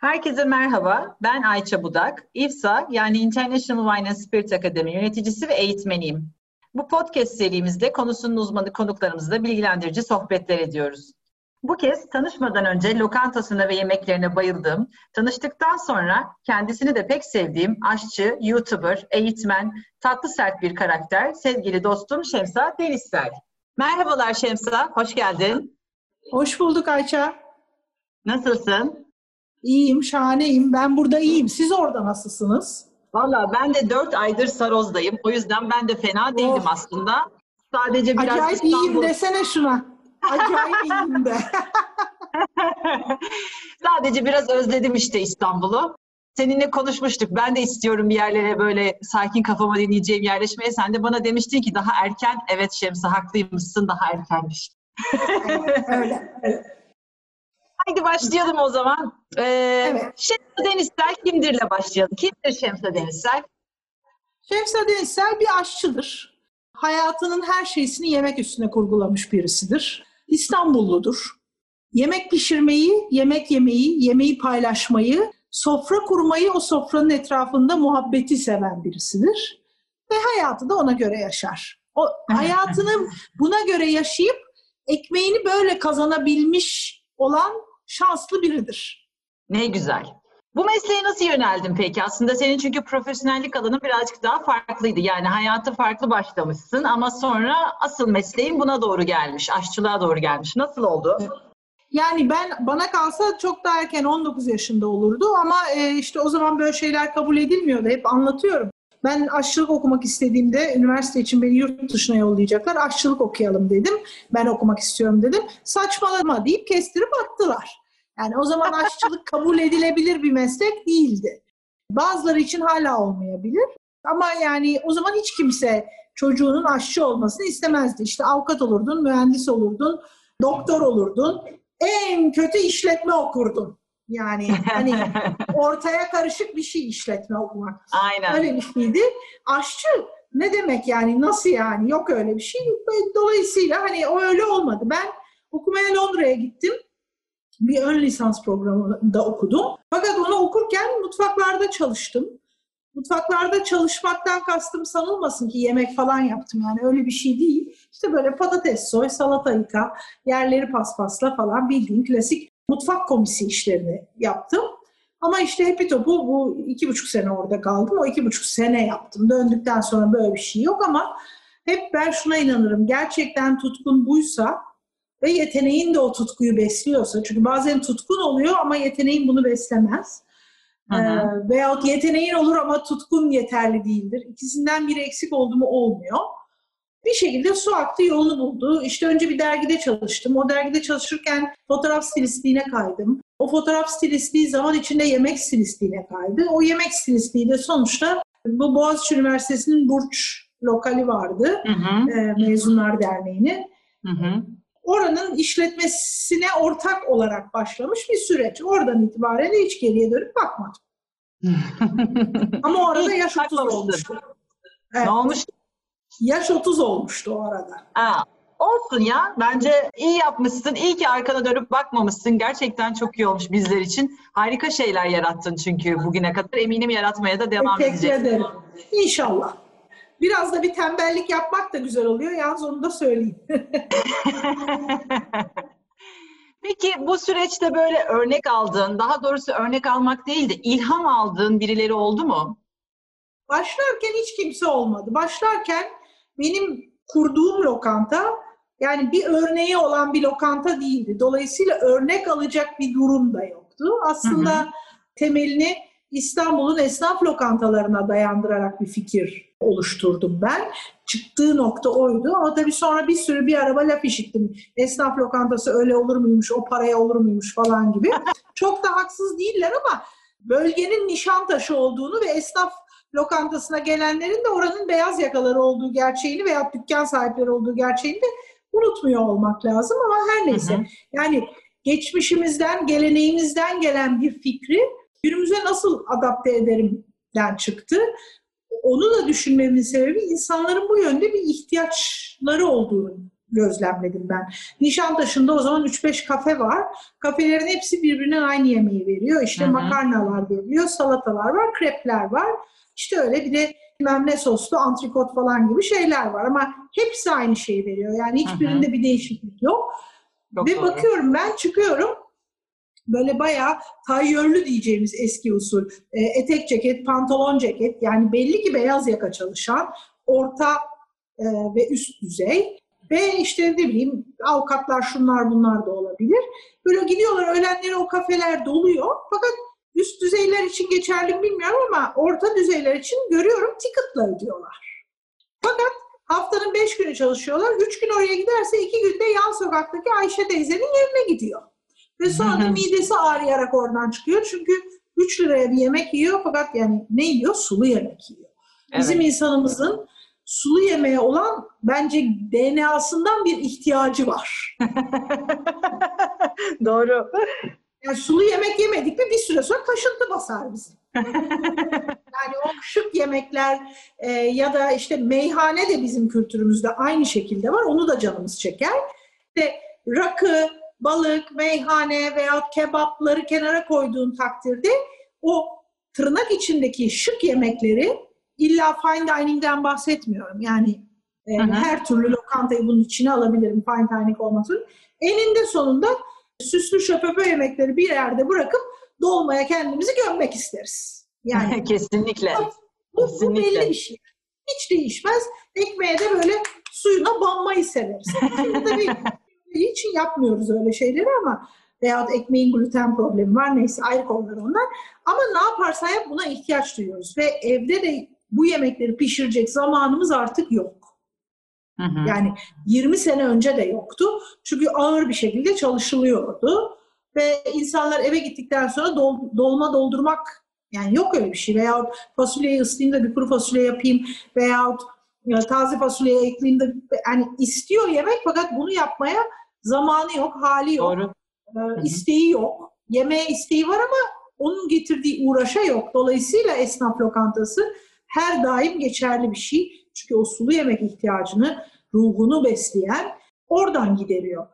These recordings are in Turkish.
Herkese merhaba, ben Ayça Budak. IFSA yani International Wine and Spirit Academy yöneticisi ve eğitmeniyim. Bu podcast serimizde konusunun uzmanı konuklarımızla bilgilendirici sohbetler ediyoruz. Bu kez tanışmadan önce lokantasına ve yemeklerine bayıldığım, tanıştıktan sonra kendisini de pek sevdiğim aşçı, YouTuber, eğitmen, tatlı sert bir karakter, sevgili dostum Şemsa Denizsel. Merhabalar Şemsa, hoş geldin. Hoş bulduk Ayça. Nasılsın? İyiyim, şahaneyim. Ben burada iyiyim. Siz orada nasılsınız? Valla ben de 4 aydır Saroz'dayım. O yüzden ben de fena değilim aslında. Sadece biraz acayip iyiyim desene şuna. Acayip iyiyim de. Sadece biraz özledim işte İstanbul'u. Seninle konuşmuştuk. Ben de istiyorum bir yerlere böyle sakin kafama dinleyeceğim yerleşmeye. Sen de bana demiştin ki daha erken. Evet Şemsa haklıymışsın, daha erkenmiş. Öyle. Haydi başlayalım o zaman. Evet. Şemsa Denizsel kimdirle başlayalım? Kimdir Şemsa Denizsel? Şemsa Denizsel bir aşçıdır. Hayatının her şeysini yemek üstüne kurgulamış birisidir. İstanbulludur. Yemek pişirmeyi, yemek yemeyi, yemeği paylaşmayı, sofra kurmayı, o sofranın etrafında muhabbeti seven birisidir. Ve hayatı da ona göre yaşar. O hayatını buna göre yaşayıp ekmeğini böyle kazanabilmiş olan şanslı biridir. Ne güzel. Bu mesleğe nasıl yöneldin peki? Aslında senin çünkü profesyonellik alanın birazcık daha farklıydı. Yani hayata farklı başlamışsın ama sonra asıl mesleğin buna doğru gelmiş. Aşçılığa doğru gelmiş. Nasıl oldu? Yani bana kalsa çok daha erken 19 yaşında olurdu ama işte o zaman böyle şeyler kabul edilmiyordu. Hep anlatıyorum. Ben aşçılık okumak istediğimde üniversite için beni yurt dışına yollayacaklar. Aşçılık okuyalım dedim. Ben okumak istiyorum dedim. Saçmalama deyip kestirip attılar. Yani o zaman aşçılık kabul edilebilir bir meslek değildi. Bazıları için hala olmayabilir. Ama yani o zaman hiç kimse çocuğunun aşçı olmasını istemezdi. İşte avukat olurdun, mühendis olurdun, doktor olurdun. En kötü işletme okurdun. Yani hani ortaya karışık bir şey işletme okumak. Aynen. Öyle bir şeydi. Aşçı ne demek yani? Nasıl yani? Yok öyle bir şey. Dolayısıyla hani o öyle olmadı. Ben okumaya Londra'ya gittim. Bir ön lisans programında okudum. Fakat onu okurken mutfaklarda çalıştım. Mutfaklarda çalışmaktan kastım sanılmasın ki yemek falan yaptım. Yani öyle bir şey değil. İşte böyle patates soy, salata yıka, yerleri paspasla falan bildiğin klasik mutfak komisi işlerini yaptım. Ama işte hepi topu bu 2,5 sene orada kaldım. O 2,5 sene yaptım. Döndükten sonra böyle bir şey yok ama hep ben şuna inanırım. Gerçekten tutkun buysa ve yeteneğin de o tutkuyu besliyorsa. Çünkü bazen tutkun oluyor ama yeteneğin bunu beslemez. Veyahut yeteneğin olur ama tutkun yeterli değildir. İkisinden biri eksik oldu mu olmuyor. Bir şekilde su aktı, yolunu buldu. İşte önce bir dergide çalıştım. O dergide çalışırken fotoğraf stilistliğine kaydım. O fotoğraf stilistliği zaman içinde yemek stilistliğine kaydı. O yemek stilistliği de sonuçta bu Boğaziçi Üniversitesi'nin Burç lokali vardı. Mezunlar Derneği'nin. Oranın işletmesine ortak olarak başlamış bir süreç. Oradan itibaren de hiç geriye dönüp bakmadım. Ama o arada yaş 30 olmuştu. Evet. Ne olmuştu? Yaş 30 olmuştu o arada. Aa, olsun ya. Bence iyi yapmışsın. İyi ki arkana dönüp bakmamışsın. Gerçekten çok iyi olmuş bizler için. Harika şeyler yarattın çünkü bugüne kadar. Eminim yaratmaya da devam edeceksin. Teşekkür ederim. İnşallah. Biraz da bir tembellik yapmak da güzel oluyor. Yalnız onu da söyleyeyim. Peki bu süreçte böyle örnek aldığın, daha doğrusu örnek almak değil de ilham aldığın birileri oldu mu? Başlarken hiç kimse olmadı. Başlarken benim kurduğum lokanta yani bir örneği olan bir lokanta değildi. Dolayısıyla örnek alacak bir durum da yoktu. Aslında temelini İstanbul'un esnaf lokantalarına dayandırarak bir fikir oluşturdum ben. Çıktığı nokta oydu ama tabii sonra bir sürü bir araba laf işittim. Esnaf lokantası öyle olur muymuş, o paraya olur muymuş falan gibi. Çok da haksız değiller ama bölgenin Nişantaşı olduğunu ve esnaf lokantasına gelenlerin de oranın beyaz yakaları olduğu gerçeğini veya dükkan sahipleri olduğu gerçeğini de unutmuyor olmak lazım ama her neyse. Yani geçmişimizden, geleneğimizden gelen bir fikri günümüze nasıl adapte ederimden çıktı. Onu da düşünmemin sebebi insanların bu yönde bir ihtiyaçları olduğunu gözlemledim ben. Nişantaşı'nda o zaman 3-5 kafe var. Kafelerin hepsi birbirine aynı yemeği veriyor. İşte Hı-hı. makarnalar veriliyor, salatalar var, krepler var. İşte öyle bir de bilmem ne soslu antrikot falan gibi şeyler var ama hepsi aynı şeyi veriyor. Yani hiçbirinde Hı-hı. bir değişiklik yok. Çok ve doğru. bakıyorum ben çıkıyorum. Böyle bayağı tayyörlü diyeceğimiz eski usul. Etek ceket, pantolon ceket, yani belli ki beyaz yaka çalışan, orta ve üst düzey. Ve işte ne bileyim avukatlar şunlar bunlar da olabilir. Böyle gidiyorlar öğlenleri o kafeler doluyor. Fakat üst düzeyler için geçerli mi bilmiyorum ama orta düzeyler için görüyorum ticket'la ödüyorlar. Fakat haftanın 5 günü çalışıyorlar. 3 gün oraya giderse 2 günde yan sokaktaki Ayşe teyzenin yerine gidiyor. Ve sonra da midesi ağrıyarak oradan çıkıyor. Çünkü 3 liraya bir yemek yiyor fakat yani ne yiyor? Sulu yemek yiyor. Evet. Bizim insanımızın sulu yemeğe olan bence DNA'sından bir ihtiyacı var. Doğru. Yani sulu yemek yemedik mi bir süre sonra kaşıntı basar bizi. Yani o şık yemekler ya da işte meyhane de bizim kültürümüzde aynı şekilde var. Onu da canımız çeker. İşte rakı, balık, meyhane veya kebapları kenara koyduğun takdirde o tırnak içindeki şık yemekleri, illa fine dining'den bahsetmiyorum. Yani her türlü lokantayı bunun içine alabilirim fine dining olmasın. Eninde sonunda süslü şöpöpö yemekleri bir yerde bırakıp dolmaya kendimizi gömmek isteriz. Yani kesinlikle. Bu belli bir şey. Hiç değişmez. Ekmeğe de böyle suyuna banmayı severiz. Şimdi tabii için yapmıyoruz öyle şeyleri ama veyahut ekmeğin gluten problemi var neyse ayrı konular onlar. Ama ne yaparsan yap buna ihtiyaç duyuyoruz ve evde de bu yemekleri pişirecek zamanımız artık yok. Hı hı. Yani 20 sene önce de yoktu. Çünkü ağır bir şekilde çalışılıyordu ve insanlar eve gittikten sonra dolma doldurmak yani yok öyle bir şey. Veyahut fasulyeyi ıslayayım da bir kuru fasulye yapayım veyahut taze fasulyeyi ekleyeyim de yani istiyor yemek fakat bunu yapmaya zamanı yok, hali yok. Doğru. İsteği yok. Yemeğe isteği var ama onun getirdiği uğraşa yok. Dolayısıyla esnaf lokantası her daim geçerli bir şey. Çünkü o sulu yemek ihtiyacını, ruhunu besleyen oradan gideriyor.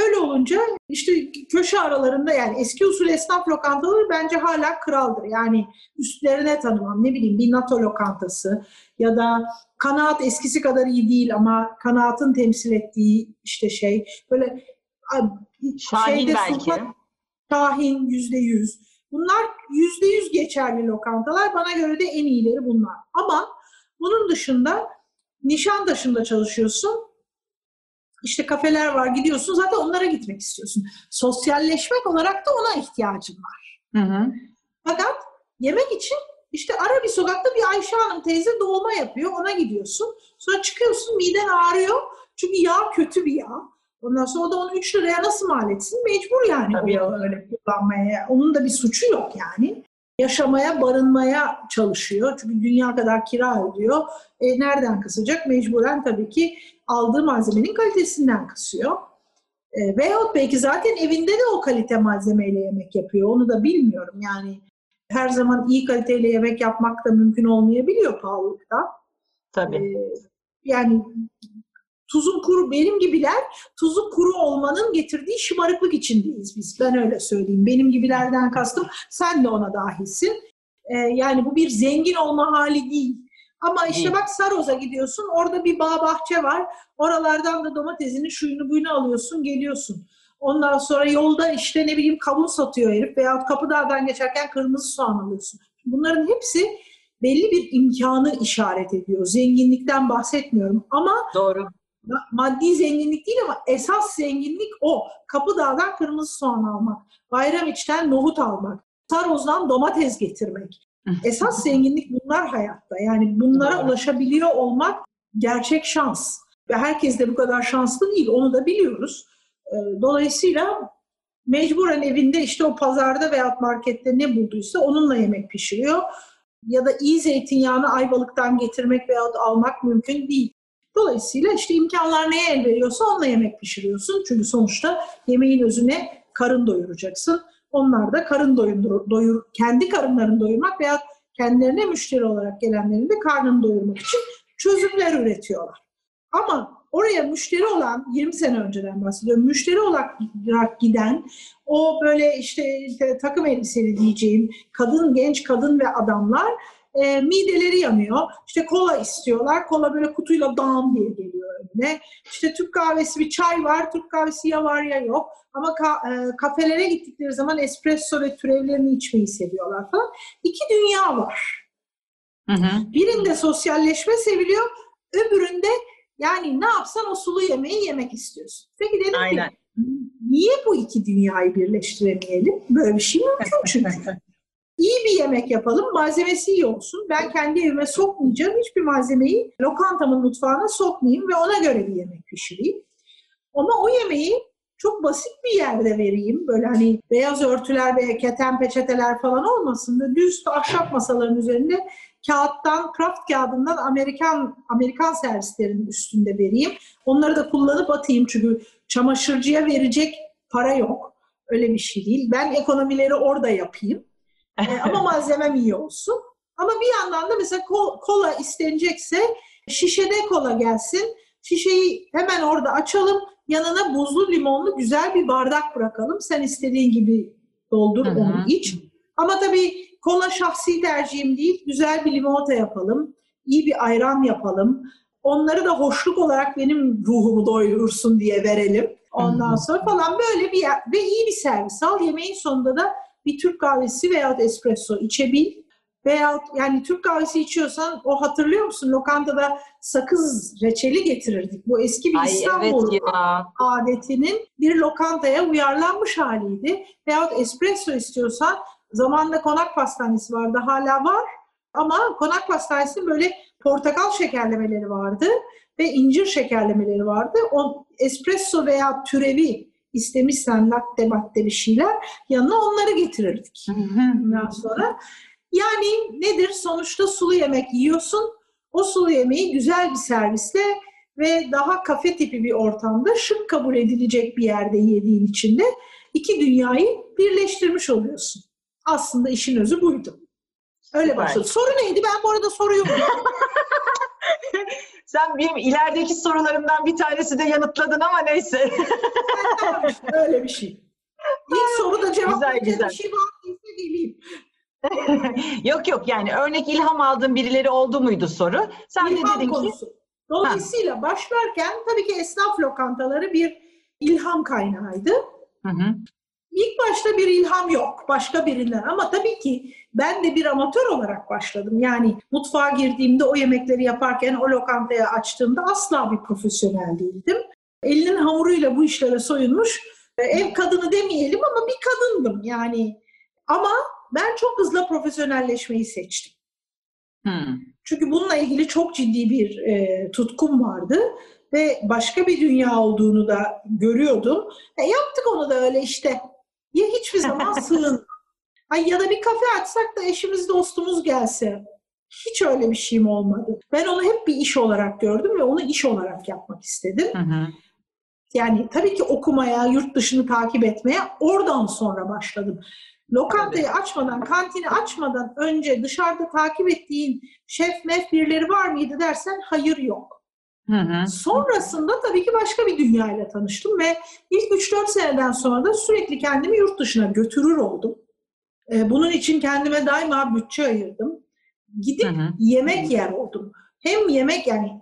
Öyle olunca işte köşe aralarında yani eski usul esnaf lokantaları bence hala kraldır. Yani üstlerine tanımam. Ne bileyim bir NATO lokantası ya da Kanaat eskisi kadar iyi değil ama Kanaat'ın temsil ettiği işte şey böyle Şahin şeyde belki. Sultan, Şahin %100. Bunlar %100 geçerli lokantalar. Bana göre de en iyileri bunlar. Ama bunun dışında Nişantaşı'nda çalışıyorsun. İşte kafeler var gidiyorsun. Zaten onlara gitmek istiyorsun. Sosyalleşmek olarak da ona ihtiyacın var. Hı hı. Fakat yemek için işte ara bir sokakta bir Ayşe Hanım teyze dolma yapıyor. Ona gidiyorsun. Sonra çıkıyorsun miden ağrıyor. Çünkü yağ kötü bir yağ. Ondan sonra da onu 3 liraya nasıl mal etsin? Mecbur yani. Tabii öyle kullanmaya. Onun da bir suçu yok yani. Yaşamaya, barınmaya çalışıyor. Çünkü dünya kadar kira ödüyor. Nereden kısacak? Mecburen tabii ki aldığı malzemenin kalitesinden kısıyor. Veyahut belki zaten evinde de o kalite malzemeyle yemek yapıyor. Onu da bilmiyorum yani. Her zaman iyi kaliteyle yemek yapmak da mümkün olmayabiliyor pahalılıkta. Tabii. Yani... Tuzun kuru, benim gibiler tuzun kuru olmanın getirdiği şımarıklık içindeyiz biz. Ben öyle söyleyeyim. Benim gibilerden kastım sen de ona dahilsin. Yani bu bir zengin olma hali değil. Ama işte bak Saroz'a gidiyorsun. Orada bir bağ bahçe var. Oralardan da domatesini şuyunu buyunu alıyorsun geliyorsun. Ondan sonra yolda işte ne bileyim kavun satıyor herif veyahut Kapıdağ'dan geçerken kırmızı soğan alıyorsun. Bunların hepsi belli bir imkanı işaret ediyor. Zenginlikten bahsetmiyorum ama... Doğru. Maddi zenginlik değil ama esas zenginlik o. Kapıdağ'dan kırmızı soğan almak, Bayramiç'ten nohut almak, Saroz'dan domates getirmek. Esas zenginlik bunlar hayatta. Yani bunlara ulaşabiliyor olmak gerçek şans. Ve herkes de bu kadar şanslı değil. Onu da biliyoruz. Dolayısıyla mecburen evinde işte o pazarda veya markette ne bulduysa onunla yemek pişiriyor. Ya da iyi zeytinyağını Ayvalık'tan getirmek veya almak mümkün değil. Dolayısıyla işte imkanlar neye el veriyorsa onunla yemek pişiriyorsun. Çünkü sonuçta yemeğin özüne karın doyuracaksın. Onlar da karın kendi karınlarını doyurmak veya kendilerine müşteri olarak gelenlerin de karnını doyurmak için çözümler üretiyorlar. Ama Oraya müşteri olan, 20 sene önceden bahsediyorum, müşteri olarak giden o böyle işte takım elbiseli diyeceğim kadın, genç kadın ve adamlar mideleri yanıyor. İşte kola istiyorlar. Kola böyle kutuyla dam diye geliyor önüne. İşte Türk kahvesi, bir çay var. Türk kahvesi ya var ya yok. Ama kafelere gittikleri zaman espresso ve türevlerini içmeyi seviyorlar falan. İki dünya var. Hı hı. Birinde sosyalleşme seviliyor. Öbüründe yani ne yapsan o sulu yemeği yemek istiyorsun. Peki dedim aynen. Ki niye bu iki dünyayı birleştiremeyelim? Böyle bir şey mümkün çünkü. İyi bir yemek yapalım, malzemesi iyi olsun. Ben kendi evime sokmayacağım hiçbir malzemeyi, lokantamın mutfağına sokmayayım ve ona göre bir yemek pişireyim. Ama o yemeği çok basit bir yerde vereyim. Böyle hani beyaz örtüler ve keten peçeteler falan olmasın da düz ahşap masaların üzerinde kağıttan, kraft kağıdından Amerikan servislerinin üstünde vereyim. Onları da kullanıp atayım çünkü çamaşırcıya verecek para yok. Öyle bir şey değil. Ben ekonomileri orada yapayım. Ama malzemem iyi olsun. Ama bir yandan da mesela kola istenecekse şişede kola gelsin. Şişeyi hemen orada açalım. Yanına buzlu limonlu güzel bir bardak bırakalım. Sen istediğin gibi doldur onu iç. Ama tabii kola şahsi tercihim değil. Güzel bir limonata yapalım. İyi bir ayran yapalım. Onları da hoşluk olarak benim ruhumu doyurursun diye verelim. Ondan sonra falan böyle bir yer. Ve iyi bir servis al. Yemeğin sonunda da bir Türk kahvesi veyahut espresso içebil. Veyahut yani Türk kahvesi içiyorsan o hatırlıyor musun? Lokantada sakız reçeli getirirdik. Bu eski bir İstanbul adetinin bir lokantaya uyarlanmış haliydi. Veyahut espresso istiyorsan zamanında konak pastanesi vardı. Hala var ama konak pastanesinin böyle portakal şekerlemeleri vardı ve incir şekerlemeleri vardı. O espresso veya türevi İstemişsen latte matte bir şeyler yanına onları getirirdik. Ondan sonra yani nedir? Sonuçta sulu yemek yiyorsun. O sulu yemeği güzel bir servisle ve daha kafe tipi bir ortamda şık kabul edilecek bir yerde yediğin için de iki dünyayı birleştirmiş oluyorsun. Aslında işin özü buydu. Öyle başladı. Soru neydi? Ben bu arada soruyu sen benim ilerideki sorularımdan bir tanesi de yanıtladın ama neyse. Öyle bir şey. İlk soruda cevaplayacak bir şey var. Yok yok yani örnek ilham aldığın birileri oldu muydu soru? Sen ilham de dedin konusu. Ki... Dolayısıyla başlarken tabii ki esnaf lokantaları bir ilham kaynağıydı. Hı. İlk başta bir ilham yok başka birinden ama tabii ki ben de bir amatör olarak başladım. Yani mutfağa girdiğimde o yemekleri yaparken o lokantaya açtığımda asla bir profesyonel değildim. Elinin hamuruyla bu işlere soyunmuş ev kadını demeyelim ama bir kadındım yani. Ama ben çok hızla profesyonelleşmeyi seçtim. Çünkü bununla ilgili çok ciddi bir tutkum vardı. Ve başka bir dünya olduğunu da görüyordum. Yaptık onu da öyle işte. Ya hiçbir zaman sığınmadım. Ya da bir kafe açsak da eşimiz dostumuz gelse. Hiç öyle bir şeyim olmadı. Ben onu hep bir iş olarak gördüm ve onu iş olarak yapmak istedim. Hı. Yani tabii ki okumaya, yurt dışını takip etmeye oradan sonra başladım. Lokantayı açmadan, kantini açmadan önce dışarıda takip ettiğin şef mef birileri var mıydı dersen hayır yok. Hı. Sonrasında tabii ki başka bir dünyayla tanıştım ve ilk 3-4 seneden sonra da sürekli kendimi yurt dışına götürür oldum. Bunun için kendime daima bütçe ayırdım. Gidip yemek yer oldum. Hem yemek yani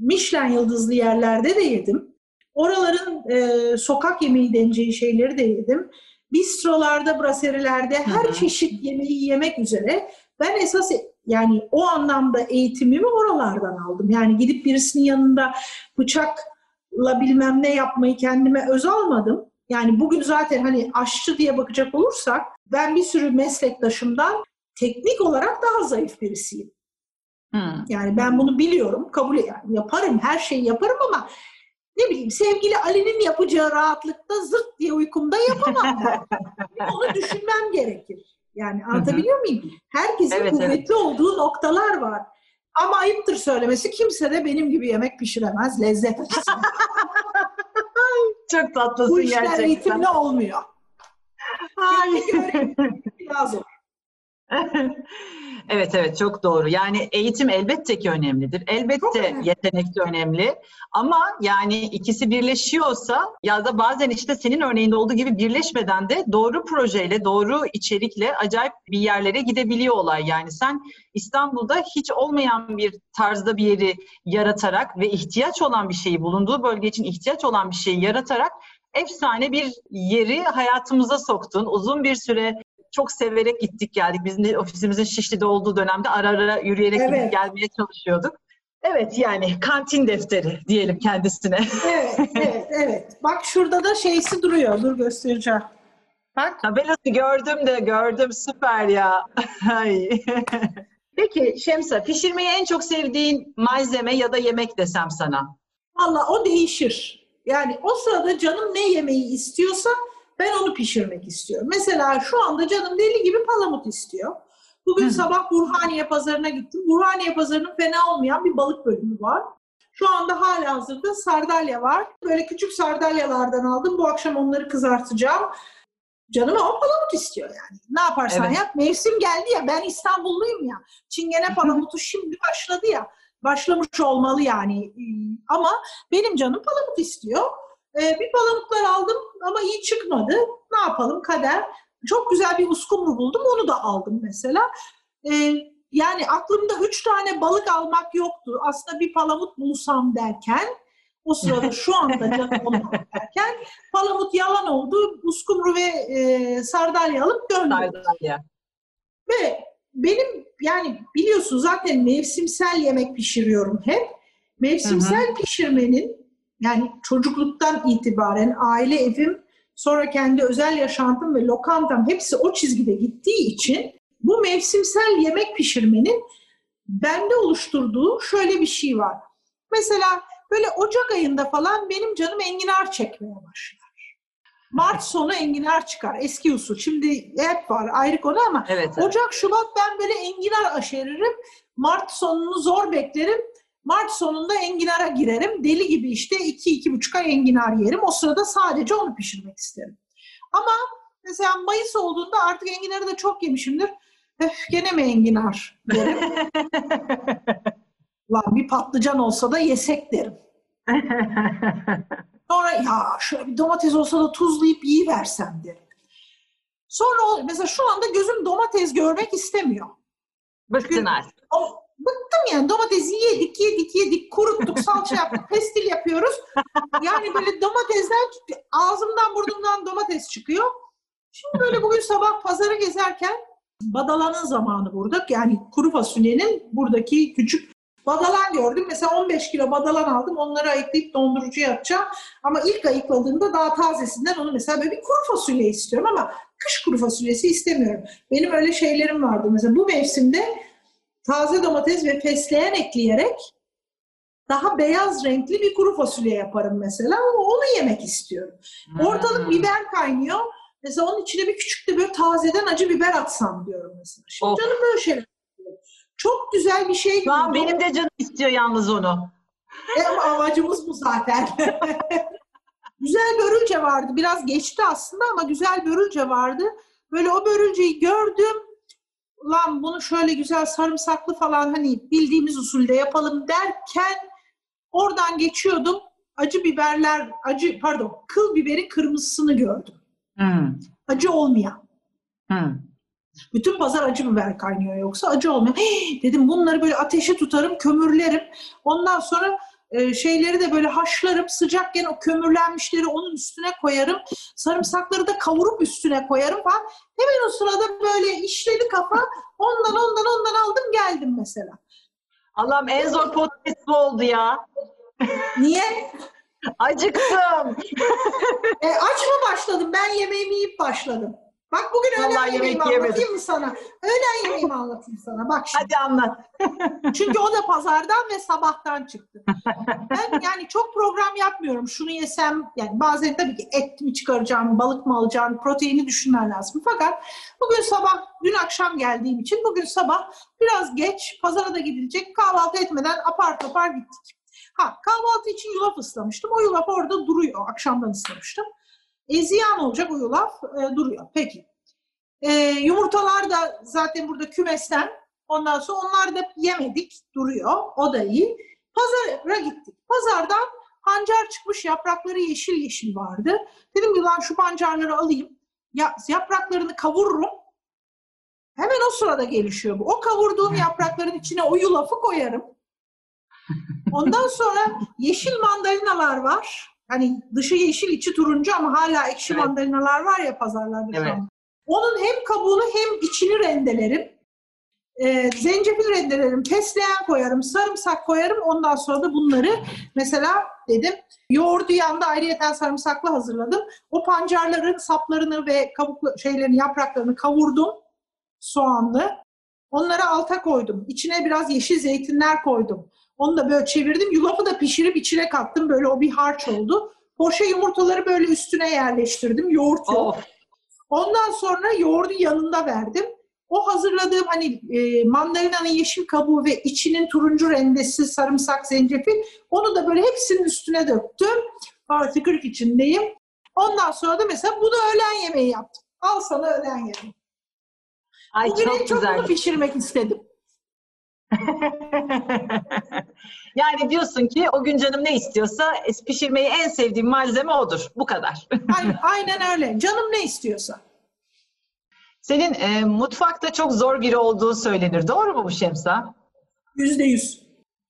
Michelin yıldızlı yerlerde de yedim. Oraların sokak yemeği deneceği şeyleri de yedim. Bistrolarda, braserilerde her çeşit yemeği yemek üzere ben esas yani o anlamda eğitimimi oralardan aldım. Yani gidip birisinin yanında bıçakla bilmem ne yapmayı kendime öz almadım. Yani bugün zaten hani aşçı diye bakacak olursak ben bir sürü meslektaşımdan teknik olarak daha zayıf birisiyim. Yani ben bunu biliyorum, kabul yani yaparım, her şeyi yaparım ama ne bileyim sevgili Ali'nin yapacağı rahatlıkta zırt diye uykumda yapamam ben. Onu düşünmem gerekir. Yani anlatabiliyor muyum? Herkesin kuvvetli olduğu noktalar var. Ama ayıptır söylemesi kimse de benim gibi yemek pişiremez, lezzet açısın. Çok tatlısın bu gerçekten. Bu işler eğitimli olmuyor. Ay. Biraz zor. Evet, çok doğru. Yani eğitim elbette ki önemlidir. Elbette yetenek de önemli. Ama yani ikisi birleşiyorsa ya da bazen işte senin örneğinde olduğu gibi birleşmeden de doğru projeyle, doğru içerikle acayip bir yerlere gidebiliyor olay. Yani sen İstanbul'da hiç olmayan bir tarzda bir yeri yaratarak ve ihtiyaç olan bir şeyi, bulunduğu bölge için ihtiyaç olan bir şeyi yaratarak efsane bir yeri hayatımıza soktun. Uzun bir süre çok severek gittik geldik. Bizim ofisimizin Şişli'de olduğu dönemde ara ara yürüyerek gidip gelmeye çalışıyorduk. Evet, yani kantin defteri diyelim kendisine. Evet. Bak şurada da şeysi duruyor. Dur göstereceğim. Bak. Tabelası gördüm, süper ya. Peki Şemsa, pişirmeyi en çok sevdiğin malzeme ya da yemek desem sana? Vallahi o değişir. Yani o sırada canım ne yemeği istiyorsa ben onu pişirmek istiyorum. Mesela şu anda canım deli gibi palamut istiyor. Bugün sabah Burhaniye pazarına gittim. Burhaniye pazarının fena olmayan bir balık bölümü var. Şu anda halihazırda sardalya var. Böyle küçük sardalyalardan aldım. Bu akşam onları kızartacağım. Canım o palamut istiyor yani. Ne yaparsan yap. Mevsim geldi ya. Ben İstanbulluyum ya. Çingene palamutu şimdi başladı ya. Başlamış olmalı yani. Ama benim canım palamut istiyor. Bir palamutlar aldım ama iyi çıkmadı. Ne yapalım kader? Çok güzel bir uskumru buldum. Onu da aldım mesela. Yani aklımda 3 tane balık almak yoktu. Aslında bir palamut bulsam derken, o sırada şu anda canım olmam derken palamut yalan oldu. Uskumru ve sardalya alıp döndüm. Ve benim yani biliyorsun zaten mevsimsel yemek pişiriyorum hep. Mevsimsel pişirmenin yani çocukluktan itibaren aile evim, sonra kendi özel yaşantım ve lokantam hepsi o çizgide gittiği için bu mevsimsel yemek pişirmenin bende oluşturduğu şöyle bir şey var. Mesela böyle Ocak ayında falan benim canım enginar çekmeye başlar. Mart sonu enginar çıkar. Eski usul. Şimdi hep var ayrı konu ama evet. Ocak, Şubat ben böyle enginar aşeririm. Mart sonunu zor beklerim. Mart sonunda enginara girerim. Deli gibi işte 2-2,5 ay enginar yerim. O sırada sadece onu pişirmek isterim. Ama mesela Mayıs olduğunda artık enginarı da çok yemişimdir. Öf, gene mi enginar derim. Lan bir patlıcan olsa da yesek derim. Sonra ya şöyle bir domates olsa da tuzlayıp yiyiversem derim. Sonra mesela şu anda gözüm domates görmek istemiyor. Bıktın artık. Bıktım yani, domatesi yedik, kuruttuk, salça yaptık, pestil yapıyoruz. Yani böyle domatesden, ağzımdan burnumdan domates çıkıyor. Şimdi böyle bugün sabah pazarı gezerken badalanın zamanı burada. Yani kuru fasulyenin buradaki küçük badalan gördüm. Mesela 15 kilo badalan aldım, onları ayıklayıp dondurucuya atacağım. Ama ilk ayıkladığımda daha tazesinden onu mesela böyle bir kuru fasulye istiyorum ama kış kuru fasulyesi istemiyorum. Benim öyle şeylerim vardı mesela bu mevsimde. Taze domates ve fesleğen ekleyerek daha beyaz renkli bir kuru fasulye yaparım mesela. Onu yemek istiyorum. Ortalık biber kaynıyor. Mesela onun içine bir küçük de böyle tazeden acı biber atsam diyorum mesela. Şimdi canım böyle şeyler istiyor. Çok güzel bir şey. Lan benim de canım istiyor yalnız onu. Ama amacımız bu zaten. Güzel börülce vardı. Biraz geçti aslında ama güzel börülce vardı. Böyle o börülceyi gördüm. Ulan bunu şöyle güzel sarımsaklı falan hani bildiğimiz usulde yapalım derken oradan geçiyordum. Kıl biberin kırmızısını gördüm. Acı olmayan. Bütün pazar acı biber kaynıyor, yoksa acı olmayan. Dedim bunları böyle ateşe tutarım, kömürlerim. Ondan sonra şeyleri de böyle haşlarım. Sıcakken o kömürlenmişleri onun üstüne koyarım. Sarımsakları da kavurup üstüne koyarım falan. Hemen o sırada böyle işledi kafa. Ondan aldım geldim mesela. Allah'ım en zor podcast bu oldu ya. Niye? Acıktım. Aç mı başladım? Ben yemeğimi yiyip başladım. Bak bugün öğlen yemeğimi anlatayım mı sana? Öğlen yemeğimi anlatayım sana. Bak şimdi. Hadi anlat. Çünkü o da pazardan ve sabahtan çıktı. Ben yani çok program yapmıyorum. Şunu yesem, yani bazen tabii ki et mi çıkaracağım, balık mı alacağım, proteini düşünmen lazım. Fakat bugün sabah, dün akşam geldiğim için bugün sabah biraz geç, pazara da gidilecek, kahvaltı etmeden apar topar gittik. Kahvaltı için yulaf ıslamıştım. O yulaf orada duruyor. Akşamdan ıslamıştım. Ziyan olacak o yulaf duruyor. Peki. Yumurtalar da zaten burada kümesten Ondan sonra onlar da yemedik, duruyor. O da iyi. Pazara gittik. Pazardan pancar çıkmış, yaprakları yeşil yeşil vardı. Dedim ki lan şu pancarları alayım. Ya, yapraklarını kavururum. Hemen o sırada gelişiyor bu. O kavurduğum yaprakların içine o yulafı koyarım. Ondan sonra yeşil mandalinalar var. Hani dışı yeşil, içi turuncu ama hala ekşi mandalinalar var ya pazarlarda. Evet. Onun hem kabuğunu hem içini rendelerim. Zencefil rendelerim, fesleğen koyarım, sarımsak koyarım. Ondan sonra da bunları mesela dedim, yoğurdu yanında ayrıyeten sarımsaklı hazırladım. O pancarların saplarını ve kabuklu şeylerin yapraklarını kavurdum. Soğanlı. Onları alta koydum. İçine biraz yeşil zeytinler koydum. Onu da böyle çevirdim. Yulafı da pişirip içine kattım. Böyle o bir harç oldu. Poşe yumurtaları böyle üstüne yerleştirdim. Yoğurt yok. Ondan sonra yoğurdu yanında verdim. O hazırladığım hani mandalinanın yeşil kabuğu ve içinin turuncu rendesi, sarımsak, zencefil. Onu da böyle hepsinin üstüne döktüm. Artık 40 içindeyim. Ondan sonra da mesela bunu öğlen yemeği yaptım. Al sana öğlen yemeği. Ay, bugün çok güzel. Bunu pişirmek istedim. Yani diyorsun ki o gün canım ne istiyorsa pişirmeyi en sevdiğim malzeme odur. Bu kadar. Aynen öyle. Canım ne istiyorsa. Senin mutfakta çok zor biri olduğu söylenir. Doğru mu bu Şemsa? %100.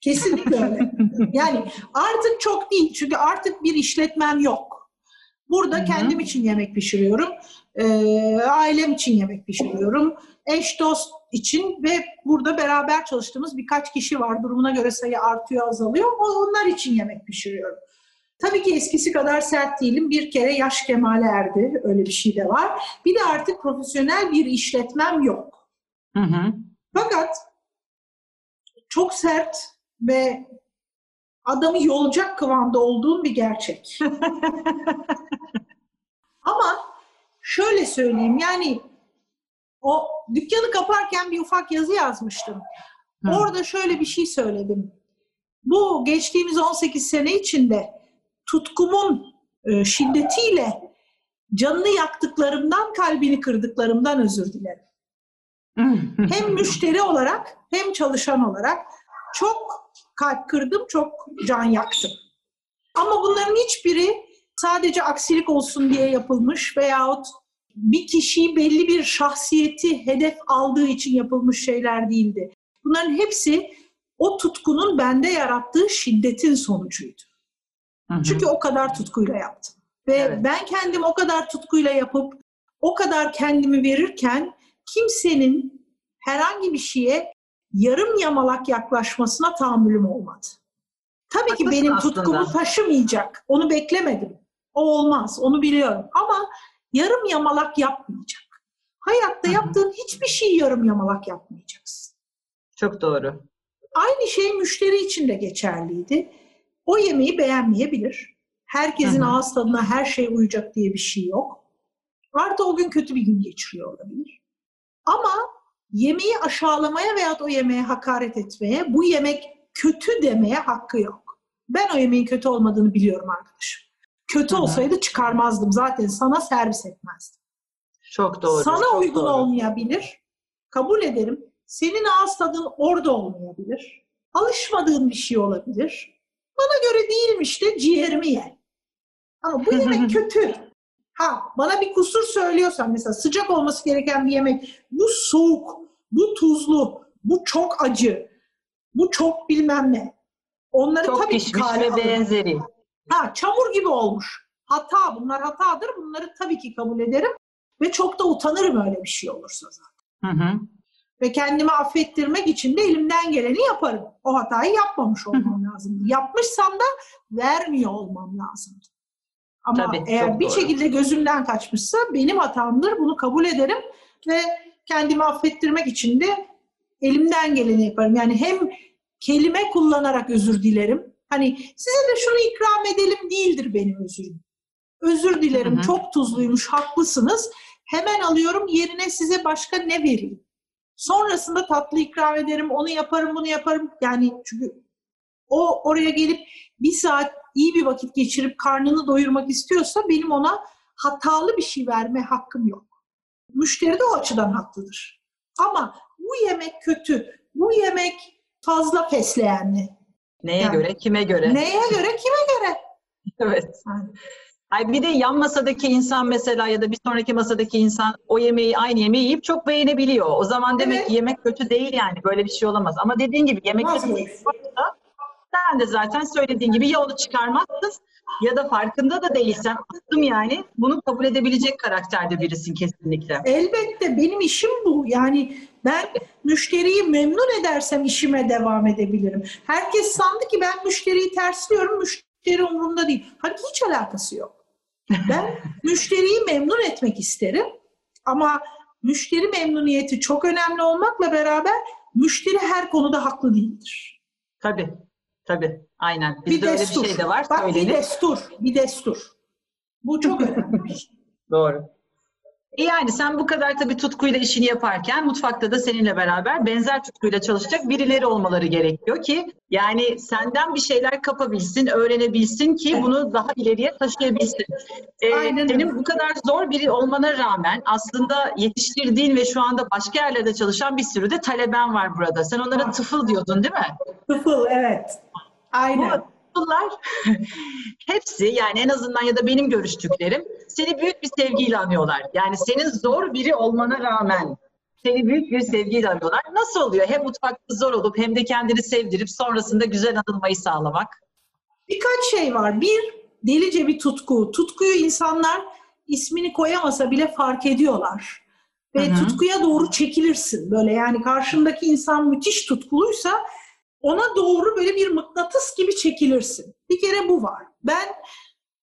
Kesinlikle öyle. Yani artık çok değil. Çünkü artık bir işletmem yok. Burada Hı-hı. kendim için yemek pişiriyorum. Ailem için yemek pişiriyorum. Eş dost için ve burada beraber çalıştığımız birkaç kişi var. Durumuna göre sayı artıyor, azalıyor. Onlar için yemek pişiriyorum. Tabii ki eskisi kadar sert değilim. Bir kere yaş kemale erdi. Öyle bir şey de var. Bir de artık profesyonel bir işletmem yok. Hı hı. Fakat çok sert ve adamı yolacak kıvamda olduğum bir gerçek. Ama şöyle söyleyeyim, yani o dükkanı kaparken bir ufak yazı yazmıştım. Hı. Orada şöyle bir şey söyledim. Bu geçtiğimiz 18 sene içinde tutkumun şiddetiyle canını yaktıklarımdan, kalbini kırdıklarımdan özür dilerim. Hem müşteri olarak hem çalışan olarak çok kalp kırdım, çok can yaktım. Ama bunların hiçbiri sadece aksilik olsun diye yapılmış veyahut bir kişiyi, belli bir şahsiyeti hedef aldığı için yapılmış şeyler değildi. Bunların hepsi o tutkunun bende yarattığı şiddetin sonucuydu. Hı-hı. Çünkü o kadar tutkuyla yaptım. Ve evet. Ben kendim o kadar tutkuyla yapıp, o kadar kendimi verirken kimsenin herhangi bir şeye yarım yamalak yaklaşmasına tahammülüm olmadı. Tabii haklısın ki benim aslında. Tutkumu taşımayacak. Onu beklemedim. O olmaz. Onu biliyorum. Ama yarım yamalak yapmayacak. Hayatta Hı-hı. yaptığın hiçbir şeyi yarım yamalak yapmayacaksın. Çok doğru. Aynı şey müşteri için de geçerliydi. O yemeği beğenmeyebilir. Herkesin Hı-hı. ağız tadına her şey uyacak diye bir şey yok. Artı o gün kötü bir gün geçiriyor olabilir. Ama yemeği aşağılamaya veyahut o yemeğe hakaret etmeye, bu yemek kötü demeye hakkı yok. Ben o yemeğin kötü olmadığını biliyorum arkadaşım. Kötü Hı-hı. olsaydı çıkarmazdım. Zaten sana servis etmezdim. Çok doğru. Sana çok uygun doğru. olmayabilir. Kabul ederim. Senin ağız tadın orada olmayabilir. Alışmadığın bir şey olabilir. Bana göre değilmiş de ciğerimi ye. Ama bu yemek kötü. Ha, bana bir kusur söylüyorsan mesela sıcak olması gereken bir yemek, bu soğuk, bu tuzlu, bu çok acı, bu çok bilmem ne. Onları çok tabii ki kale benzeri. Ha, çamur gibi olmuş. Hata, bunlar hatadır. Bunları tabii ki kabul ederim. Ve çok da utanırım öyle bir şey olursa zaten. Hı hı. Ve kendimi affettirmek için de elimden geleni yaparım. O hatayı yapmamış olmam lazımdı. Yapmışsam da vermiyor olmam lazımdı. Ama tabii, eğer bir doğru. şekilde gözümden kaçmışsa benim hatamdır. Bunu kabul ederim ve kendimi affettirmek için de elimden geleni yaparım. Yani hem kelime kullanarak özür dilerim. Hani size de şunu ikram edelim değildir benim özürüm. Özür dilerim, Hı-hı. çok tuzluymuş, haklısınız. Hemen alıyorum, yerine size başka ne vereyim? Sonrasında tatlı ikram ederim, onu yaparım, bunu yaparım. Yani çünkü o oraya gelip bir saat iyi bir vakit geçirip karnını doyurmak istiyorsa benim ona hatalı bir şey verme hakkım yok. Müşteri de o açıdan haklıdır. Ama bu bu yemek kötü, bu yemek fazla fesleğenli. Neye yani, göre, kime göre? Neye göre, kime göre? Evet. Ay bir de yan masadaki insan mesela ya da bir sonraki masadaki insan o yemeği, aynı yemeği yiyip çok beğenebiliyor. O zaman demek ki yemek kötü değil yani. Böyle bir şey olamaz. Ama dediğin gibi yemek kötü varsa sen de zaten söylediğin gibi ya onu çıkarmazsın ya da farkında da değilsen aslım yani bunu kabul edebilecek karakterde birisin kesinlikle. Elbette benim işim bu. Yani ben müşteriyi memnun edersem işime devam edebilirim. Herkes sandı ki ben müşteriyi tersliyorum, müşteri umurumda değil. Halbuki hiç alakası yok. Ben müşteriyi memnun etmek isterim ama müşteri memnuniyeti çok önemli olmakla beraber müşteri her konuda haklı değildir. Tabii, tabii. Aynen. Bizde öyle bir şey de var. Bak söylenir. Bir destur. Bu çok önemli. Doğru. Yani sen bu kadar tabii tutkuyla işini yaparken mutfakta da seninle beraber benzer tutkuyla çalışacak birileri olmaları gerekiyor ki yani senden bir şeyler kapabilsin, öğrenebilsin ki bunu daha ileriye taşıyabilsin. Senin bu kadar zor biri olmana rağmen aslında yetiştirdiğin ve şu anda başka yerlerde çalışan bir sürü de taleben var burada. Sen onlara tıfıl diyordun değil mi? Tıfıl, evet. Aynen. Bunlar hepsi yani en azından ya da benim görüştüklerim seni büyük bir sevgiyle anıyorlar. Yani senin zor biri olmana rağmen seni büyük bir sevgiyle anıyorlar. Nasıl oluyor? Hem mutfakta zor olup hem de kendini sevdirip sonrasında güzel anılmayı sağlamak. Birkaç şey var. Bir, delice bir tutku. Tutkuyu insanlar ismini koyamasa bile fark ediyorlar. Ve tutkuya doğru çekilirsin böyle. Yani karşındaki insan müthiş tutkuluysa ona doğru böyle bir mıknatıs gibi çekilirsin. Bir kere bu var. Ben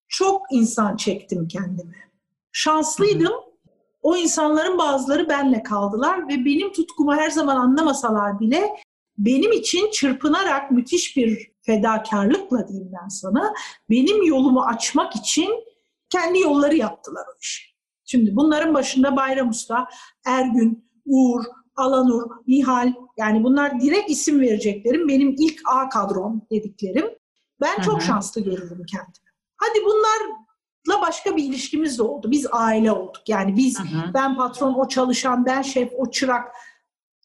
çok insan çektim kendime. Şanslıydım. O insanların bazıları benle kaldılar ve benim tutkumu her zaman anlamasalar bile benim için çırpınarak müthiş bir fedakarlıkla diyeyim ben sana, benim yolumu açmak için kendi yolları yaptılar o işi. Şimdi bunların başında Bayram Usta, Ergün, Uğur, Alanur, Nihal, yani bunlar direkt isim vereceklerim. Benim ilk A kadrom dediklerim. Ben çok şanslı görürüm kendimi. Hadi bunlarla başka bir ilişkimiz de oldu. Biz aile olduk. Yani biz, ben patron, o çalışan, ben şef, o çırak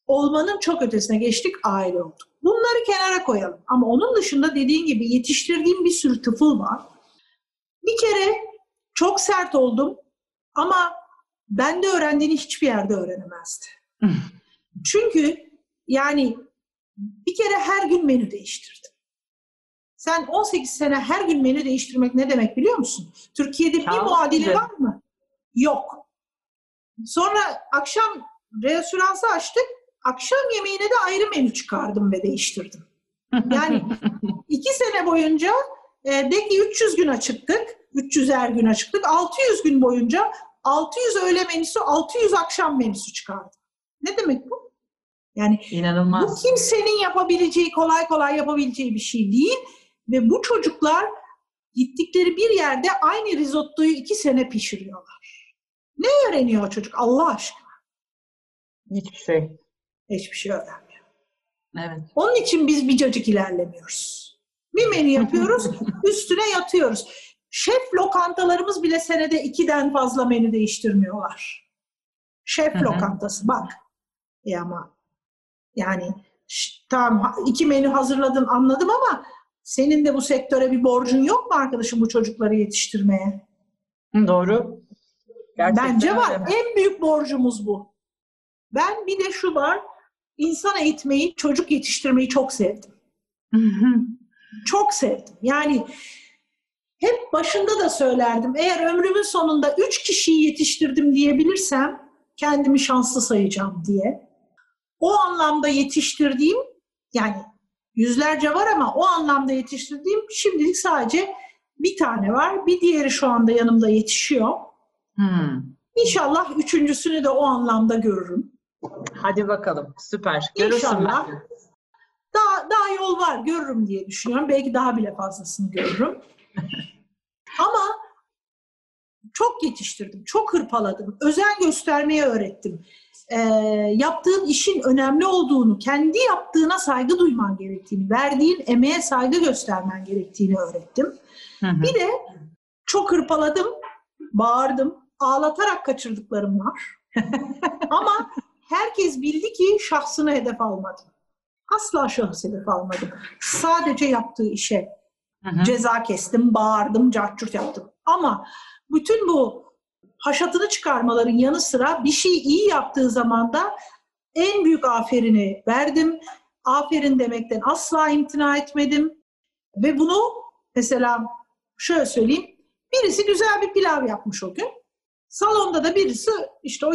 olmanın çok ötesine geçtik, aile olduk. Bunları kenara koyalım. Ama onun dışında dediğin gibi yetiştirdiğim bir sürü tıfıl var. Bir kere çok sert oldum ama ben de öğrendiğini hiçbir yerde öğrenemezdi. Çünkü yani bir kere her gün menü değiştirdim. Sen 18 sene her gün menü değiştirmek ne demek biliyor musun? Türkiye'de bir muadili var mı? Yok. Sonra akşam restoranı açtık. Akşam yemeğine de ayrı menü çıkardım ve değiştirdim. Yani 2 sene boyunca de ki 300 gün açıktık. 300 her gün açıktık. 600 gün boyunca 600 öğle menüsü, 600 akşam menüsü çıkardım. Ne demek bu? Yani İnanılmaz. Bu kimsenin yapabileceği, kolay kolay yapabileceği bir şey değil. Ve bu çocuklar gittikleri bir yerde aynı risottoyu 2 sene pişiriyorlar. Ne öğreniyor çocuk Allah aşkına? Hiçbir şey. Hiçbir şey öğrenmiyor. Evet. Onun için biz bir cacık ilerlemiyoruz. Bir menü yapıyoruz, üstüne yatıyoruz. Şef lokantalarımız bile senede 2'den fazla menü değiştirmiyorlar. Şef lokantası bak. Ama yani tamam 2 menü hazırladın anladım ama senin de bu sektöre bir borcun yok mu arkadaşım bu çocukları yetiştirmeye? Doğru. Gerçekten bence var. Öyle. En büyük borcumuz bu. Ben bir de şu var. İnsan eğitmeyi, çocuk yetiştirmeyi çok sevdim. Çok sevdim. Yani hep başında da söylerdim. Eğer ömrümün sonunda 3 kişiyi yetiştirdim diyebilirsem kendimi şanslı sayacağım diye. O anlamda yetiştirdiğim, yani yüzlerce var ama o anlamda yetiştirdiğim şimdilik sadece 1 tane var. Bir diğeri şu anda yanımda yetişiyor. İnşallah 3.'sünü de o anlamda görürüm. Hadi bakalım, süper. Görürsün İnşallah. Ben. Daha yol var, görürüm diye düşünüyorum. Belki daha bile fazlasını görürüm. Ama çok yetiştirdim, çok hırpaladım, özen göstermeyi öğrettim. Yaptığın işin önemli olduğunu, kendi yaptığına saygı duyman gerektiğini, verdiğin emeğe saygı göstermen gerektiğini öğrettim. Bir de çok hırpaladım, bağırdım, ağlatarak kaçırdıklarım var. Ama herkes bildi ki şahsını hedef almadı. Asla şahıs hedef almadı. Sadece yaptığı işe ceza kestim, bağırdım, cahçurt yaptım. Ama bütün bu haşatını çıkarmaların yanı sıra bir şeyi iyi yaptığı zaman da en büyük aferini verdim. Aferin demekten asla imtina etmedim. Ve bunu mesela şöyle söyleyeyim. Birisi güzel bir pilav yapmış o gün. Salonda da birisi işte o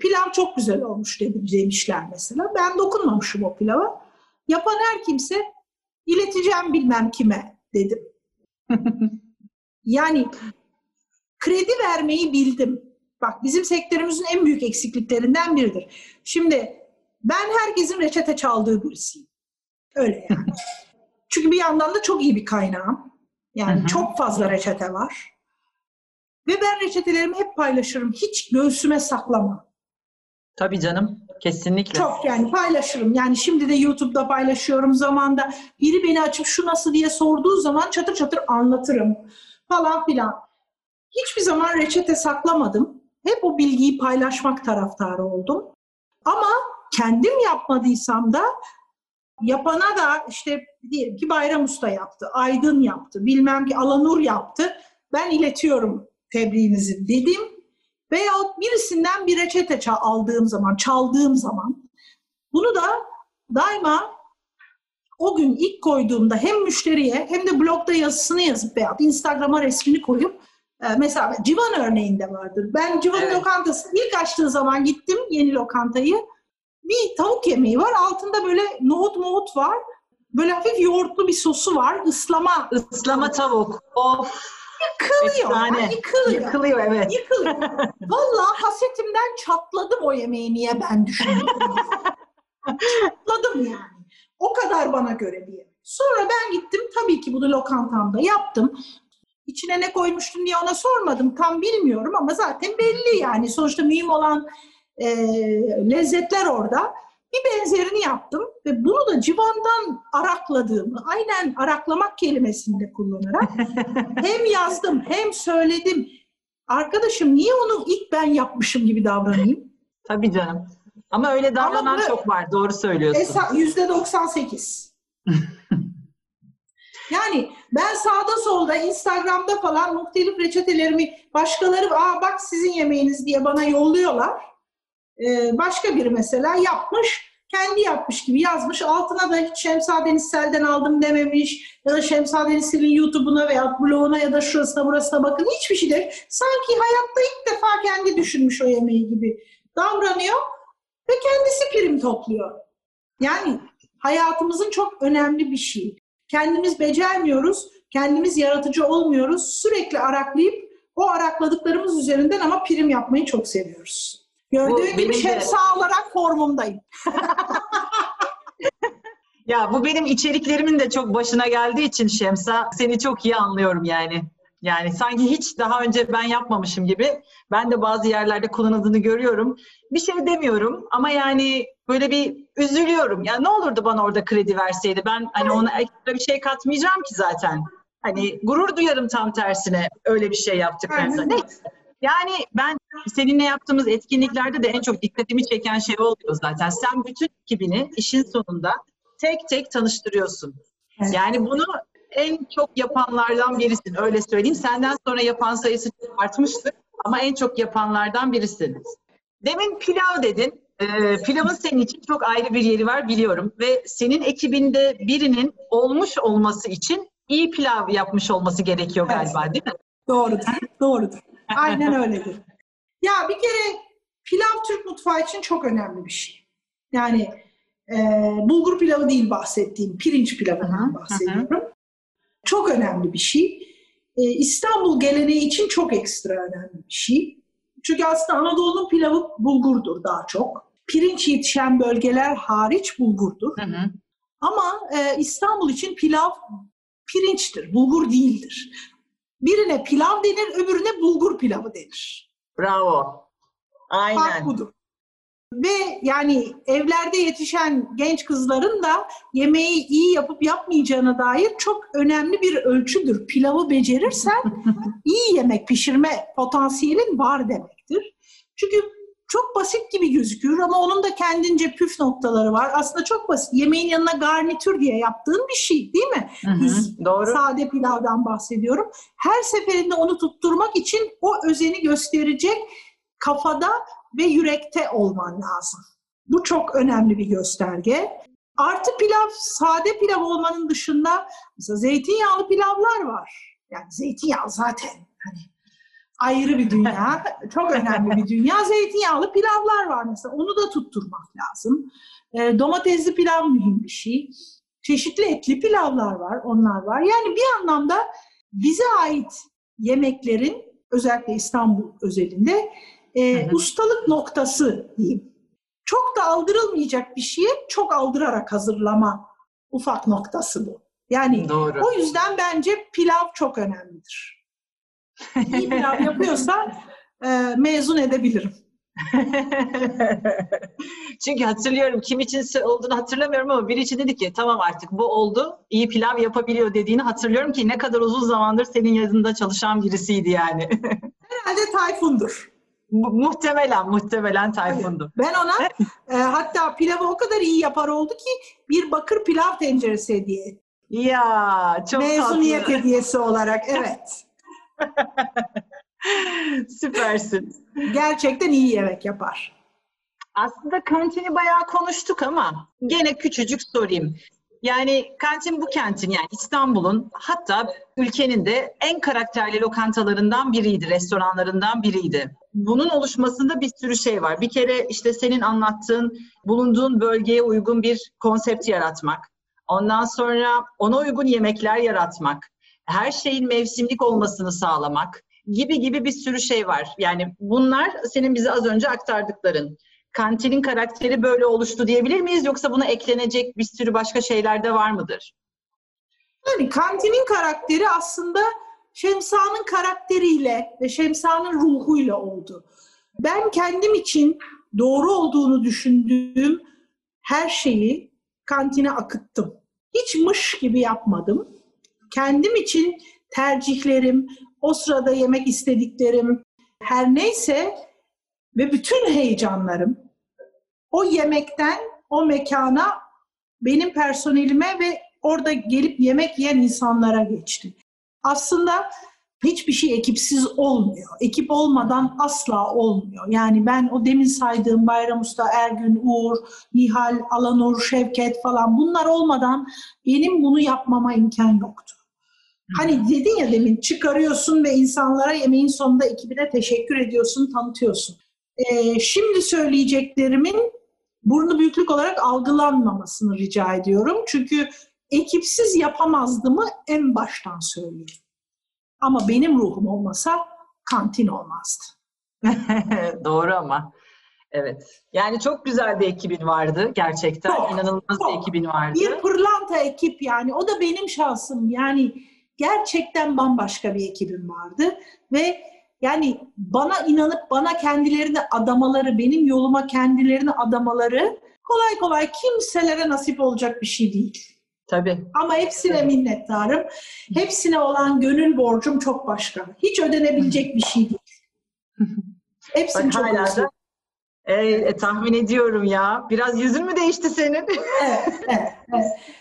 pilav çok güzel olmuş demişler mesela. Ben dokunmamışım o pilava. Yapan her kimse ileteceğim bilmem kime dedim. Yani kredi vermeyi bildim. Bak bizim sektörümüzün en büyük eksikliklerinden biridir. Şimdi ben herkesin reçete çaldığı birisiyim. Öyle yani. Çünkü bir yandan da çok iyi bir kaynağım. Yani çok fazla reçete var. Ve ben reçetelerimi hep paylaşırım. Hiç göğsüme saklamam. Tabii canım. Kesinlikle. Çok yani paylaşırım. Yani şimdi de YouTube'da paylaşıyorum zamanda. Biri beni açıp şu nasıl diye sorduğu zaman çatır çatır anlatırım. Falan filan. Hiçbir zaman reçete saklamadım. Hep o bilgiyi paylaşmak taraftarı oldum. Ama kendim yapmadıysam da yapana da işte diyelim ki Bayram Usta yaptı, Aydın yaptı, bilmem ki Alanur yaptı. Ben iletiyorum tebriğinizi dedim. Veyahut birisinden bir reçete çaldığım zaman bunu da daima o gün ilk koyduğumda hem müşteriye hem de blogda yazısını yazıp veyahut Instagram'a resmini koyup mesela Civan örneğinde vardır. Ben Civan lokantasını ilk açtığı zaman gittim yeni lokantayı. Bir tavuk yemeği var. Altında böyle nohut var. Böyle hafif yoğurtlu bir sosu var. Islama tavuk. Of. Yıkılıyor. Evet. Yıkılıyor. Vallahi hasetimden çatladım o yemeği niye ben düşünüyorum. Çatladım yani. O kadar bana göre diye. Sonra ben gittim tabii ki bunu lokantamda yaptım. İçine ne koymuştun diye ona sormadım. Tam bilmiyorum ama zaten belli yani. Sonuçta mühim olan lezzetler orada. Bir benzerini yaptım ve bunu da Civan'dan arakladığımı, aynen araklamak kelimesini de kullanarak hem yazdım hem söyledim. Arkadaşım niye onu ilk ben yapmışım gibi davranayım? Tabii canım. Ama öyle davranan çok var. Doğru söylüyorsun. %98. Yani ben sağda solda Instagram'da falan muhtelif reçetelerimi başkaları bak sizin yemeğiniz diye bana yolluyorlar. Başka biri mesela yapmış, kendi yapmış gibi yazmış. Altına da hiç Şemsa Denizsel'den aldım dememiş. Ya da Şemsa Denizsel'in YouTube'una veya bloguna ya da şurasına burasına bakın. Hiçbir şey değil. Sanki hayatta ilk defa kendi düşünmüş o yemeği gibi davranıyor ve kendisi prim topluyor. Yani hayatımızın çok önemli bir şey. Kendimiz becermiyoruz, kendimiz yaratıcı olmuyoruz. Sürekli araklayıp o arakladıklarımız üzerinden ama prim yapmayı çok seviyoruz. Gördüğün gibi Şemsa olarak formumdayım. Ya bu benim içeriklerimin de çok başına geldiği için Şemsa, seni çok iyi anlıyorum yani. Yani sanki hiç daha önce ben yapmamışım gibi. Ben de bazı yerlerde kullanıldığını görüyorum. Bir şey demiyorum ama yani böyle bir üzülüyorum. Ya ne olurdu bana orada kredi verseydi. Ben hani ona ekstra bir şey katmayacağım ki zaten. Hani gurur duyarım tam tersine öyle bir şey yaptıklarsa. Neyse. Yani ben seninle yaptığımız etkinliklerde de en çok dikkatimi çeken şey oluyor zaten. Sen bütün ekibini işin sonunda tek tek tanıştırıyorsun. Evet. Yani bunu en çok yapanlardan birisin. Öyle söyleyeyim. Senden sonra yapan sayısı çok artmıştı ama en çok yapanlardan birisin. Demin pilav dedin. Pilavın senin için çok ayrı bir yeri var biliyorum. Ve senin ekibinde birinin olmuş olması için iyi pilav yapmış olması gerekiyor galiba, değil mi? Doğrudur. Aynen öyledir. Ya bir kere pilav Türk mutfağı için çok önemli bir şey. Yani bulgur pilavı değil bahsettiğim, pirinç pilavından bahsediyorum. Çok önemli bir şey. İstanbul geleneği için çok ekstra önemli bir şey. Çünkü aslında Anadolu'nun pilavı bulgurdur daha çok. Pirinç yetişen bölgeler hariç bulgurdur. Ama İstanbul için pilav pirinçtir, bulgur değildir. Birine pilav denir, öbürüne bulgur pilavı denir. Bravo. Aynen. Fark budur. Ve yani evlerde yetişen genç kızların da yemeği iyi yapıp yapmayacağına dair çok önemli bir ölçüdür. Pilavı becerirsen iyi yemek pişirme potansiyelin var demektir. Çünkü Çok basit gibi gözüküyor ama onun da kendince püf noktaları var. Aslında çok basit. Yemeğin yanına garnitür diye yaptığın bir şey değil mi? Hı-hı, biz doğru. Sade pilavdan bahsediyorum. Her seferinde onu tutturmak için o özeni gösterecek kafada ve yürekte olman lazım. Bu çok önemli bir gösterge. Artı pilav, sade pilav olmanın dışında mesela zeytinyağlı pilavlar var. Yani zeytinyağı zaten hani ayrı bir dünya, çok önemli bir dünya. Zeytinyağlı pilavlar var mesela, onu da tutturmak lazım. Domatesli pilav mühim bir şey. Çeşitli etli pilavlar var, onlar var. Yani bir anlamda bize ait yemeklerin, özellikle İstanbul özelinde, ustalık noktası diyeyim. Çok da aldırılmayacak bir şeye çok aldırarak hazırlama ufak noktası bu. Yani doğru. O yüzden bence pilav çok önemlidir. İyi pilav yapıyorsa mezun edebilirim. Çünkü hatırlıyorum, kim için olduğunu hatırlamıyorum ama biri için dedi ki tamam artık bu oldu, iyi pilav yapabiliyor dediğini hatırlıyorum ki ne kadar uzun zamandır senin yanında çalışan birisiydi yani. Herhalde Tayfun'dur. Muhtemelen Tayfun'dur. Ben ona hatta pilavı o kadar iyi yapar oldu ki bir bakır pilav tenceresi hediye etti. Ya çok tatlı. Mezuniyet hediyesi olarak, evet. Süpersin. Gerçekten iyi yemek yapar. Aslında kantini bayağı konuştuk ama gene küçücük sorayım. Yani kantin bu kentin, yani İstanbul'un, hatta ülkenin de en karakterli lokantalarından biriydi, restoranlarından biriydi. Bunun oluşmasında bir sürü şey var. Bir kere işte senin anlattığın, bulunduğun bölgeye uygun bir konsept yaratmak. Ondan sonra ona uygun yemekler yaratmak. Her şeyin mevsimlik olmasını sağlamak gibi bir sürü şey var. Yani bunlar senin bize az önce aktardıkların. Kantinin karakteri böyle oluştu diyebilir miyiz? Yoksa buna eklenecek bir sürü başka şeyler de var mıdır? Yani kantinin karakteri aslında Şemsa'nın karakteriyle ve Şemsa'nın ruhuyla oldu. Ben kendim için doğru olduğunu düşündüğüm her şeyi kantine akıttım. Hiç mış gibi yapmadım. Kendim için tercihlerim, o sırada yemek istediklerim, her neyse ve bütün heyecanlarım o yemekten, o mekana, benim personelime ve orada gelip yemek yiyen insanlara geçti. Aslında hiçbir şey ekipsiz olmuyor. Ekip olmadan asla olmuyor. Yani ben o demin saydığım Bayram Usta, Ergün, Uğur, Nihal, Alanur, Şevket falan, bunlar olmadan benim bunu yapmama imkan yoktu. Hani dedin ya demin, çıkarıyorsun ve insanlara yemeğin sonunda ekibine teşekkür ediyorsun, tanıtıyorsun. Şimdi söyleyeceklerimin burnu büyüklük olarak algılanmamasını rica ediyorum. Çünkü ekipsiz yapamazdımı en baştan söyleyeyim. Ama benim ruhum olmasa kantin olmazdı. Doğru ama. Evet. Yani çok güzel bir ekibin vardı gerçekten. Çok, İnanılmaz çok. Bir ekibin vardı. Bir pırlanta ekip yani. O da benim şansım. Yani gerçekten bambaşka bir ekibim vardı ve yani bana inanıp bana kendilerini adamaları, benim yoluma kendilerini adamaları kolay kolay kimselere nasip olacak bir şey değil. Tabii. Ama hepsine minnettarım. Hepsine olan gönül borcum çok başka. Hiç ödenebilecek bir şey değil. Hepsini çok güzel. Tahmin ediyorum ya. Biraz yüzün mü değişti senin? Evet.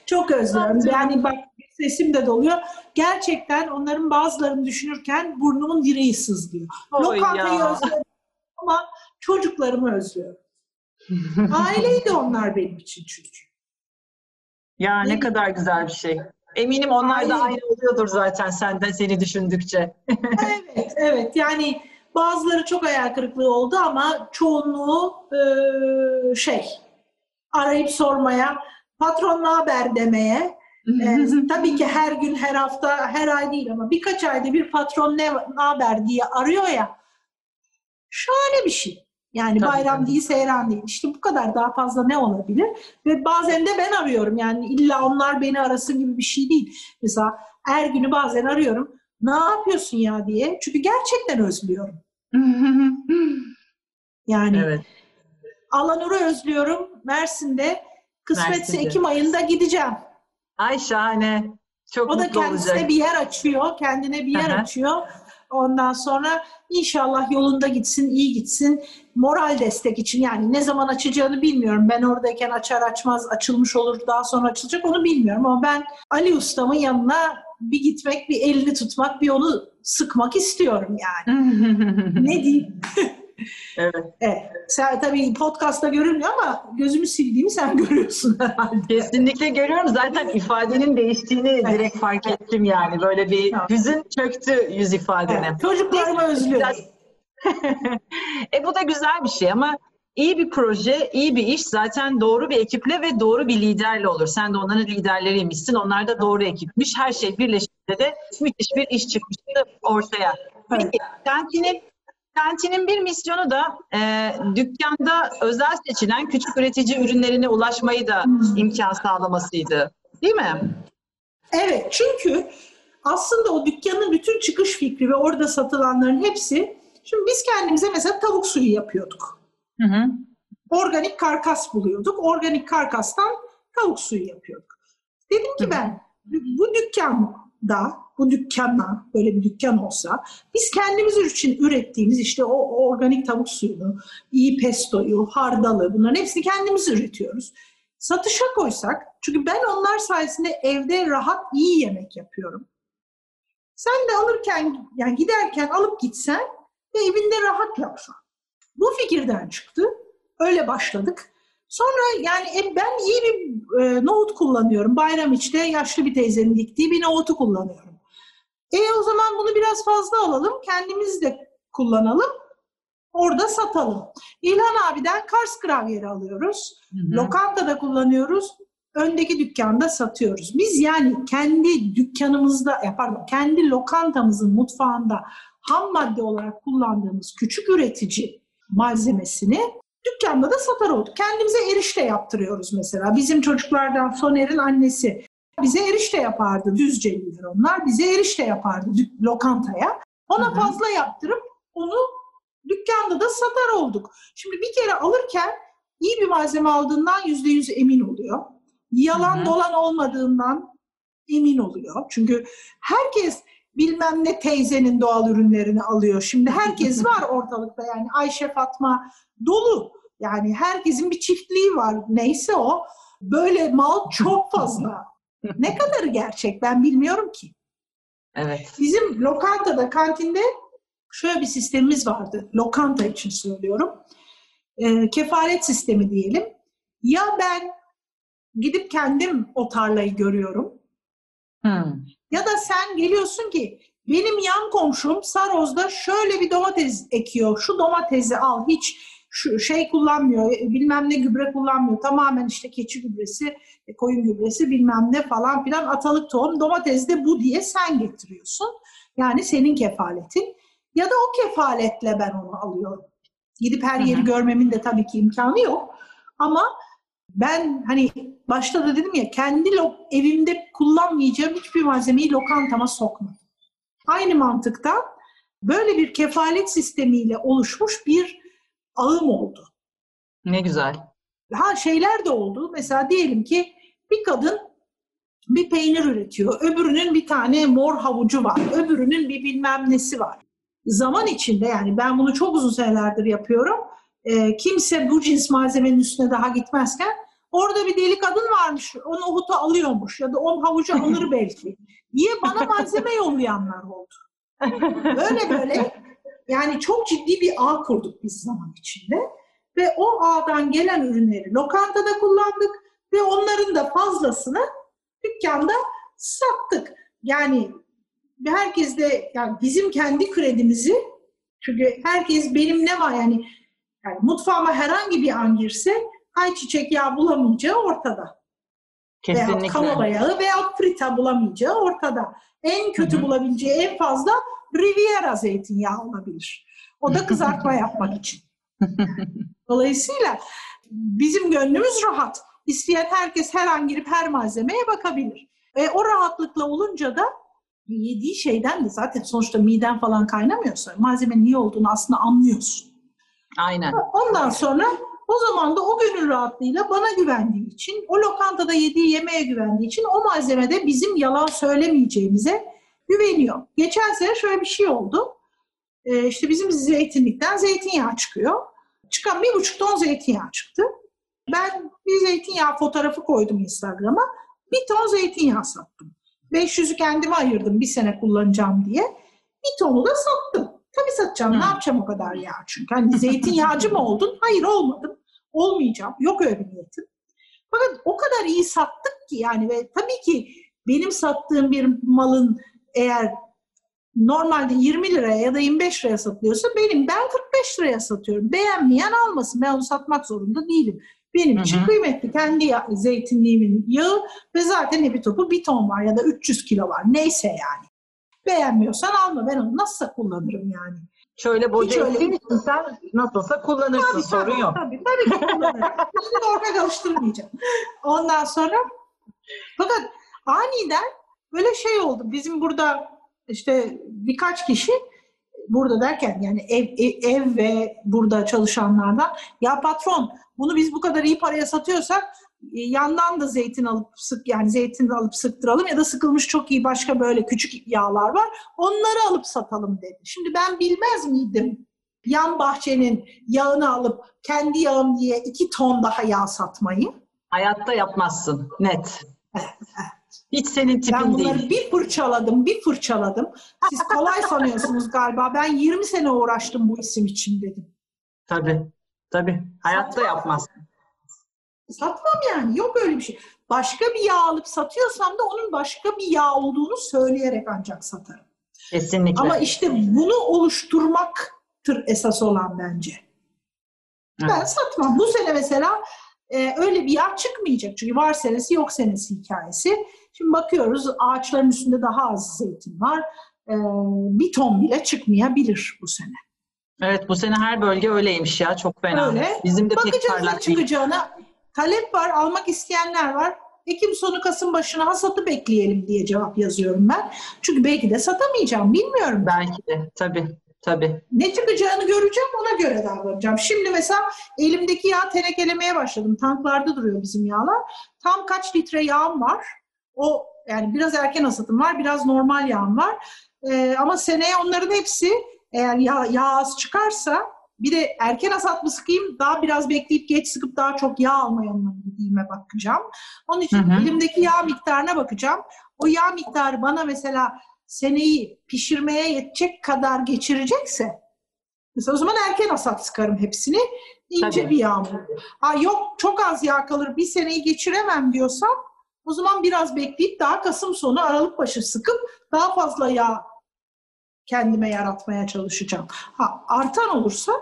Çok özlüyorum. Yani bak, sesim de doluyor. Gerçekten onların bazılarını düşünürken burnumun direği sızlıyor. Lokantayı özlüyorum ama çocuklarımı özlüyorum. Aileydi onlar benim için çünkü. Ya ne kadar güzel bir şey. Eminim onlar da aynı oluyordur zaten senden, seni düşündükçe. Evet. Yani bazıları çok hayal kırıklığı oldu ama çoğunluğu arayıp sormaya, patron ne haber demeye. Tabii ki her gün, her hafta, her ay değil ama birkaç ayda bir patron ne haber diye arıyor ya. Şahane bir şey. Yani tabii, bayram değil, seyran değil. İşte bu kadar, daha fazla ne olabilir? Ve bazen de ben arıyorum. Yani illa onlar beni arasın gibi bir şey değil. Mesela Ergün'ü bazen arıyorum. Ne yapıyorsun ya diye. Çünkü gerçekten özlüyorum. Yani evet. Alanur'u özlüyorum. Mersin'de. Kısmetse Ekim ayında gideceğim. Ay şahane. Çok mutlu olacak. O da kendisine bir yer açıyor. Kendine bir yer açıyor. Ondan sonra inşallah yolunda gitsin, iyi gitsin. moral destek için, yani ne zaman açacağını bilmiyorum. Ben oradayken açar açmaz açılmış olur, daha sonra açılacak onu bilmiyorum. Ama ben Ali Usta'mın yanına bir gitmek, bir elini tutmak, bir onu sıkmak istiyorum yani. Ne diyeyim? Evet. Evet. Sen tabii podcastta görünmüyor ama gözümü sildiğimi sen görüyorsun herhalde. Kesinlikle görüyorum. Zaten ifadenin değiştiğini direkt fark ettim yani. Böyle bir hüzün çöktü yüz ifadene. Evet. Çocuklarımı özlüyorum. Bu da güzel bir şey ama iyi bir proje, iyi bir iş zaten doğru bir ekiple ve doğru bir liderle olur. Sen de onların liderleriymişsin. Onlar da doğru ekipmiş. Her şey birleşince de müthiş bir iş çıkmıştı ortaya. Peki, Kantinin bir misyonu da dükkanda özel seçilen küçük üretici ürünlerine ulaşmayı da imkan sağlamasıydı. Değil mi? Evet, çünkü aslında o dükkanın bütün çıkış fikri ve orada satılanların hepsi, şimdi biz kendimize mesela tavuk suyu yapıyorduk. Hı hı. Organik karkas buluyorduk. Organik karkastan tavuk suyu yapıyorduk. Dedim ki ben bu dükkanda, bu dükkana, böyle bir dükkan olsa biz kendimiz için ürettiğimiz işte o organik tavuk suyunu, iyi pestoyu, hardalı, bunların hepsini kendimiz üretiyoruz. Satışa koysak, çünkü ben onlar sayesinde evde rahat iyi yemek yapıyorum. Sen de alırken, yani giderken alıp gitsen ve evinde rahat yapsan. Bu fikirden çıktı. Öyle başladık. Sonra yani ben iyi bir nohut kullanıyorum. Bayramiç'te yaşlı bir teyzenin diktiği bir nohutu kullanıyorum. O zaman bunu biraz fazla alalım, kendimiz de kullanalım, orada satalım. İlhan abiden Kars gravyeri alıyoruz, lokantada kullanıyoruz, öndeki dükkanda satıyoruz. Biz yani kendi dükkanımızda, kendi lokantamızın mutfağında ham madde olarak kullandığımız küçük üretici malzemesini dükkanda da satar olduk. Kendimize erişte yaptırıyoruz mesela. Bizim çocuklardan Soner'in annesi bize erişte yapardı. Düzceliler onlar. Bize erişte yapardı lokantaya. Ona fazla yaptırıp onu dükkanda da satar olduk. Şimdi bir kere alırken iyi bir malzeme aldığından %100 emin oluyor. Yalan dolan olmadığından emin oluyor. Çünkü herkes bilmem ne teyzenin doğal ürünlerini alıyor. Şimdi herkes var ortalıkta. Yani Ayşe, Fatma dolu. Yani herkesin bir çiftliği var. Neyse o. Böyle mal çok fazla. Ne kadarı gerçek ben bilmiyorum ki. Evet. Bizim lokantada, kantinde şöyle bir sistemimiz vardı. Lokanta için söylüyorum. Kefaret sistemi diyelim. Ya ben gidip kendim o tarlayı görüyorum. Ya da sen geliyorsun ki benim yan komşum Saroz'da şöyle bir domates ekiyor. Şu domatesi al, hiç şu şey kullanmıyor, bilmem ne gübre kullanmıyor. Tamamen işte keçi gübresi, koyun gübresi bilmem ne falan filan, atalık tohum, domates de bu diye sen getiriyorsun. Yani senin kefaletin. Ya da o kefaletle ben onu alıyorum. Gidip her yeri görmemin de tabii ki imkanı yok. Ama ben hani başta da dedim ya, kendi evimde kullanmayacağım hiçbir malzemeyi lokantama sokmadım. Aynı mantıkta böyle bir kefalet sistemiyle oluşmuş bir ağım oldu. Ne güzel. Şeyler de oldu. Mesela diyelim ki bir kadın bir peynir üretiyor. Öbürünün bir tane mor havucu var. Öbürünün bir bilmem nesi var. Zaman içinde, yani ben bunu çok uzun senelerdir yapıyorum. Kimse bu cins malzemenin üstüne daha gitmezken orada bir deli kadın varmış. O nohutu alıyormuş ya da o havucu alır belki diye bana malzeme yollayanlar oldu. Böyle yani çok ciddi bir ağ kurduk biz zaman içinde. Ve o ağdan gelen ürünleri lokantada kullandık ve onların da fazlasını dükkanda sattık. Yani herkes de, yani bizim kendi kredimizi, çünkü herkes benim ne var yani mutfağıma herhangi bir an girse ayçiçek yağı bulamayacağı ortada. Kesinlikle. Veyahut kamola yağı veyahut frita bulamayacağı ortada. En kötü bulabileceği en fazla Riviera zeytinyağı olabilir. O da kızartma yapmak için. Dolayısıyla bizim gönlümüz rahat. İsteyen herkes her an girip her malzemeye bakabilir. O rahatlıkla olunca da yediği şeyden de zaten sonuçta miden falan kaynamıyorsa malzemenin iyi olduğunu aslında anlıyorsun. Aynen. Ondan sonra o zaman da o gönül rahatlığıyla bana güvendiği için, o lokantada yediği yemeğe güvendiği için o malzemede bizim yalan söylemeyeceğimize güveniyor. Geçen sene şöyle bir şey oldu. İşte bizim zeytinlikten zeytinyağı çıkıyor. çıkan 1,5 ton zeytinyağı çıktı. Ben bir zeytinyağı fotoğrafı koydum Instagram'a. 1 ton zeytinyağı sattım. 500'ü kendime ayırdım 1 sene kullanacağım diye. 1 tonu da sattım. Tabii satacağım. Ne yapacağım o kadar yağ çünkü. Hani zeytinyağcı mı oldun? Hayır olmadım. Olmayacağım. Yok öyle bir niyetim. Fakat o kadar iyi sattık ki yani ve tabii ki benim sattığım bir malın eğer normalde 20 liraya ya da 25 liraya satılıyorsa ben 45 liraya satıyorum. Beğenmeyen almasın. Ben onu satmak zorunda değilim. Benim için kıymetli kendi zeytinliğimin yağı ve zaten evi topu 1 ton var ya da 300 kilo var. Neyse yani. Beğenmiyorsan alma. Ben onu nasılsa kullanırım yani. Şöyle boca ettiğin için sen nasılsa kullanırsın. Tabii, sorun yok. Tabii ki kullanırım. Şimdi orada karıştırmayacağım. Ondan sonra fakat aniden böyle şey oldu. Bizim burada işte birkaç kişi burada derken yani ev ve burada çalışanlardan ya patron bunu biz bu kadar iyi paraya satıyorsak yandan da zeytin alıp sıktıralım ya da sıkılmış çok iyi başka böyle küçük yağlar var. Onları alıp satalım dedi. Şimdi ben bilmez miydim yan bahçenin yağını alıp kendi yağım diye 2 ton daha yağ satmayı? Hayatta yapmazsın. Net. Hiç senin tipin değil. Ben bunları değil. bir fırçaladım. Siz kolay sanıyorsunuz galiba. Ben 20 sene uğraştım bu isim için dedim. Tabii. Hayatta yapmazsın. Satmam yani. Yok öyle bir şey. Başka bir yağ alıp satıyorsam da onun başka bir yağ olduğunu söyleyerek ancak satarım. Kesinlikle. Ama işte bunu oluşturmaktır esas olan bence. Evet. Ben satmam. Bu sene mesela öyle bir yağ çıkmayacak. Çünkü var senesi yok senesi hikayesi. Şimdi bakıyoruz ağaçların üstünde daha az zeytin var. 1 ton bile çıkmayabilir bu sene. Evet bu sene her bölge öyleymiş ya. Çok fena. Öyle. Bizim de bakacağız pek parlak çıkacağına. Talep var, almak isteyenler var. Ekim sonu Kasım başına hasatı bekleyelim diye cevap yazıyorum ben. Çünkü belki de satamayacağım, bilmiyorum. Belki de, tabii. Ne çıkacağını göreceğim, ona göre davranacağım. Şimdi mesela elimdeki yağ tenekelemeye başladım. Tanklarda duruyor bizim yağlar. Tam kaç litre yağım var? O yani biraz erken hasatım var, biraz normal yağım var. Ama seneye onların hepsi eğer yağ az çıkarsa... Bir de erken hasat mı sıkayım, daha biraz bekleyip geç sıkıp daha çok yağ almaya gideyime bakacağım. Onun için elimdeki yağ miktarına bakacağım. O yağ miktarı bana mesela seneyi pişirmeye yetecek kadar geçirecekse, mesela o zaman erken hasat sıkarım hepsini, ince bir yağ mı? Yok çok az yağ kalır, bir seneyi geçiremem diyorsam, o zaman biraz bekleyip daha Kasım sonu Aralık başı sıkıp daha fazla yağ kendime yaratmaya çalışacağım. Artan olursa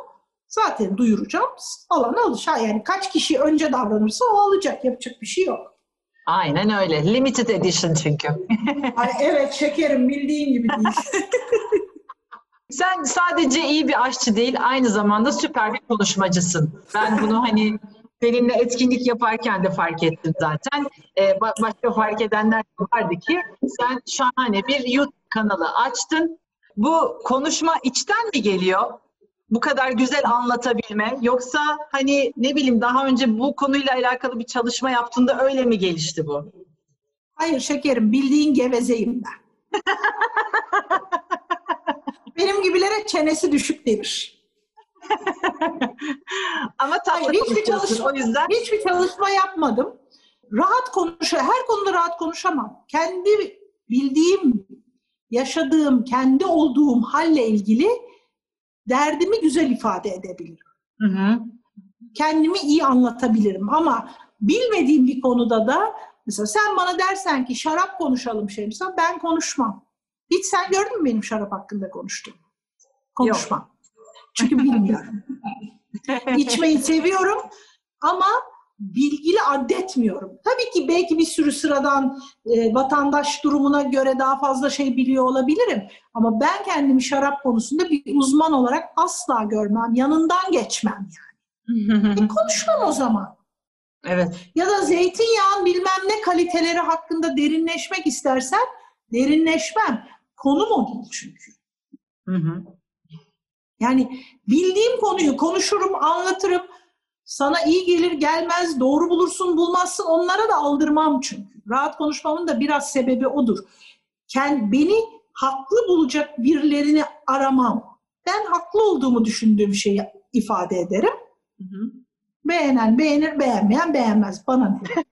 zaten duyuracağım. Alana alışa. Yani kaç kişi önce davranırsa o olacak. Yapacak bir şey yok. Aynen öyle. Limited edition çünkü. Ay evet şekerim bildiğin gibi değil. Sen sadece iyi bir aşçı değil, aynı zamanda süper bir konuşmacısın. Ben bunu hani seninle etkinlik yaparken de fark ettim zaten. Başka fark edenler de vardı ki sen şahane bir YouTube kanalı açtın. Bu konuşma içten mi geliyor? Bu kadar güzel anlatabilme. Yoksa hani ne bileyim daha önce bu konuyla alakalı bir çalışma yaptığında öyle mi gelişti bu? Hayır şekerim bildiğin gevezeyim ben. Benim gibilere çenesi düşük denir. Ama hiçbir çalışma yapmadım. Rahat konuşamam. Her konuda rahat konuşamam. Kendi bildiğim yaşadığım, kendi olduğum halle ilgili derdimi güzel ifade edebilirim. Kendimi iyi anlatabilirim ama bilmediğim bir konuda da mesela sen bana dersen ki şarap konuşalım Şemsa, ben konuşmam. Hiç sen gördün mü benim şarap hakkında konuştuğumu? Konuşmam. Yok. Çünkü bilmiyorum. İçmeyi seviyorum ama bilgili addetmiyorum. Tabii ki belki bir sürü sıradan vatandaş durumuna göre daha fazla şey biliyor olabilirim. Ama ben kendimi şarap konusunda bir uzman olarak asla görmem. Yanından geçmem yani. Konuşmam o zaman. Evet. Ya da zeytinyağın bilmem ne kaliteleri hakkında derinleşmek istersen derinleşmem. Konum o değil çünkü. Yani bildiğim konuyu konuşurum, anlatırım. Sana iyi gelir gelmez, doğru bulursun bulmazsın onlara da aldırmam çünkü. Rahat konuşmamın da biraz sebebi odur. Beni haklı bulacak birilerini aramam. Ben haklı olduğumu düşündüğüm şeyi ifade ederim. Hı-hı. Beğenen beğenir, beğenmeyen beğenmez. Bana ne?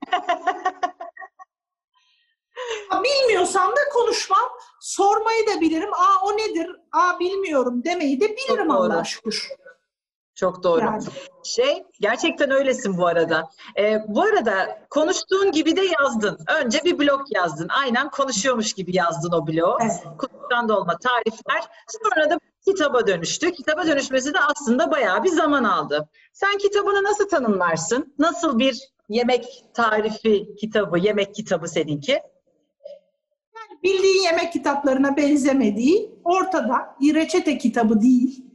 Bilmiyorsam da konuşmam. Sormayı da bilirim. Aa o nedir? Aa bilmiyorum demeyi de bilirim Allah'a şükür. Çok doğru. Yani. Gerçekten öylesin bu arada. Bu arada konuştuğun gibi de yazdın. Önce bir blog yazdın. Aynen konuşuyormuş gibi yazdın o blogu. Evet. Kutudan dolma tarifler. Sonra da kitaba dönüştü. Kitaba dönüşmesi de aslında bayağı bir zaman aldı. Sen kitabını nasıl tanımlarsın? Nasıl bir yemek tarifi kitabı, yemek kitabı seninki? Yani bildiğin yemek kitaplarına benzemediği, ortada bir reçete kitabı değil.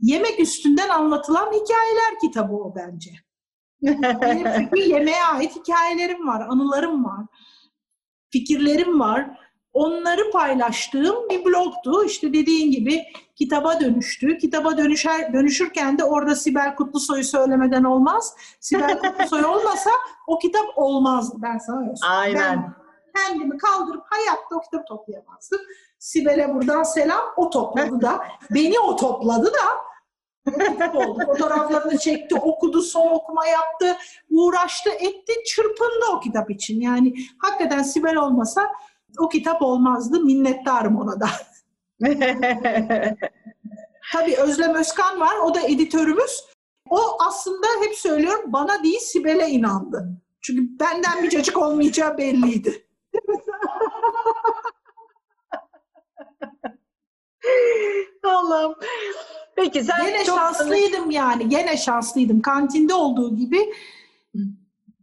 Yemek üstünden anlatılan hikayeler kitabı o bence. Benim çünkü yemeğe ait hikayelerim var, anılarım var, fikirlerim var. Onları paylaştığım bir blogdu. İşte dediğin gibi kitaba dönüştü. Kitaba dönüşürken de orada Sibel Kutlusoy'u söylemeden olmaz. Sibel Kutlusoy olmasa o kitap olmazdı. Ben sana öyle söyleyeyim. Aynen. Ben kendimi kaldırıp hayatta o kitabı toplayamazdım. Sibel'e buradan selam. O topladı da. Beni o topladı da. Oldu. Fotoğraflarını çekti, okudu, son okuma yaptı. Uğraştı, etti, çırpındı o kitap için. Yani hakikaten Sibel olmasa o kitap olmazdı. Minnettarım ona da. Tabii Özlem Özkan var. O da editörümüz. O aslında hep söylüyorum bana değil Sibel'e inandı. Çünkü benden bir cacık olmayacağı belliydi. Allah'ım. Peki sen gene çok şanslıydım yani. Gene şanslıydım. Kantinde olduğu gibi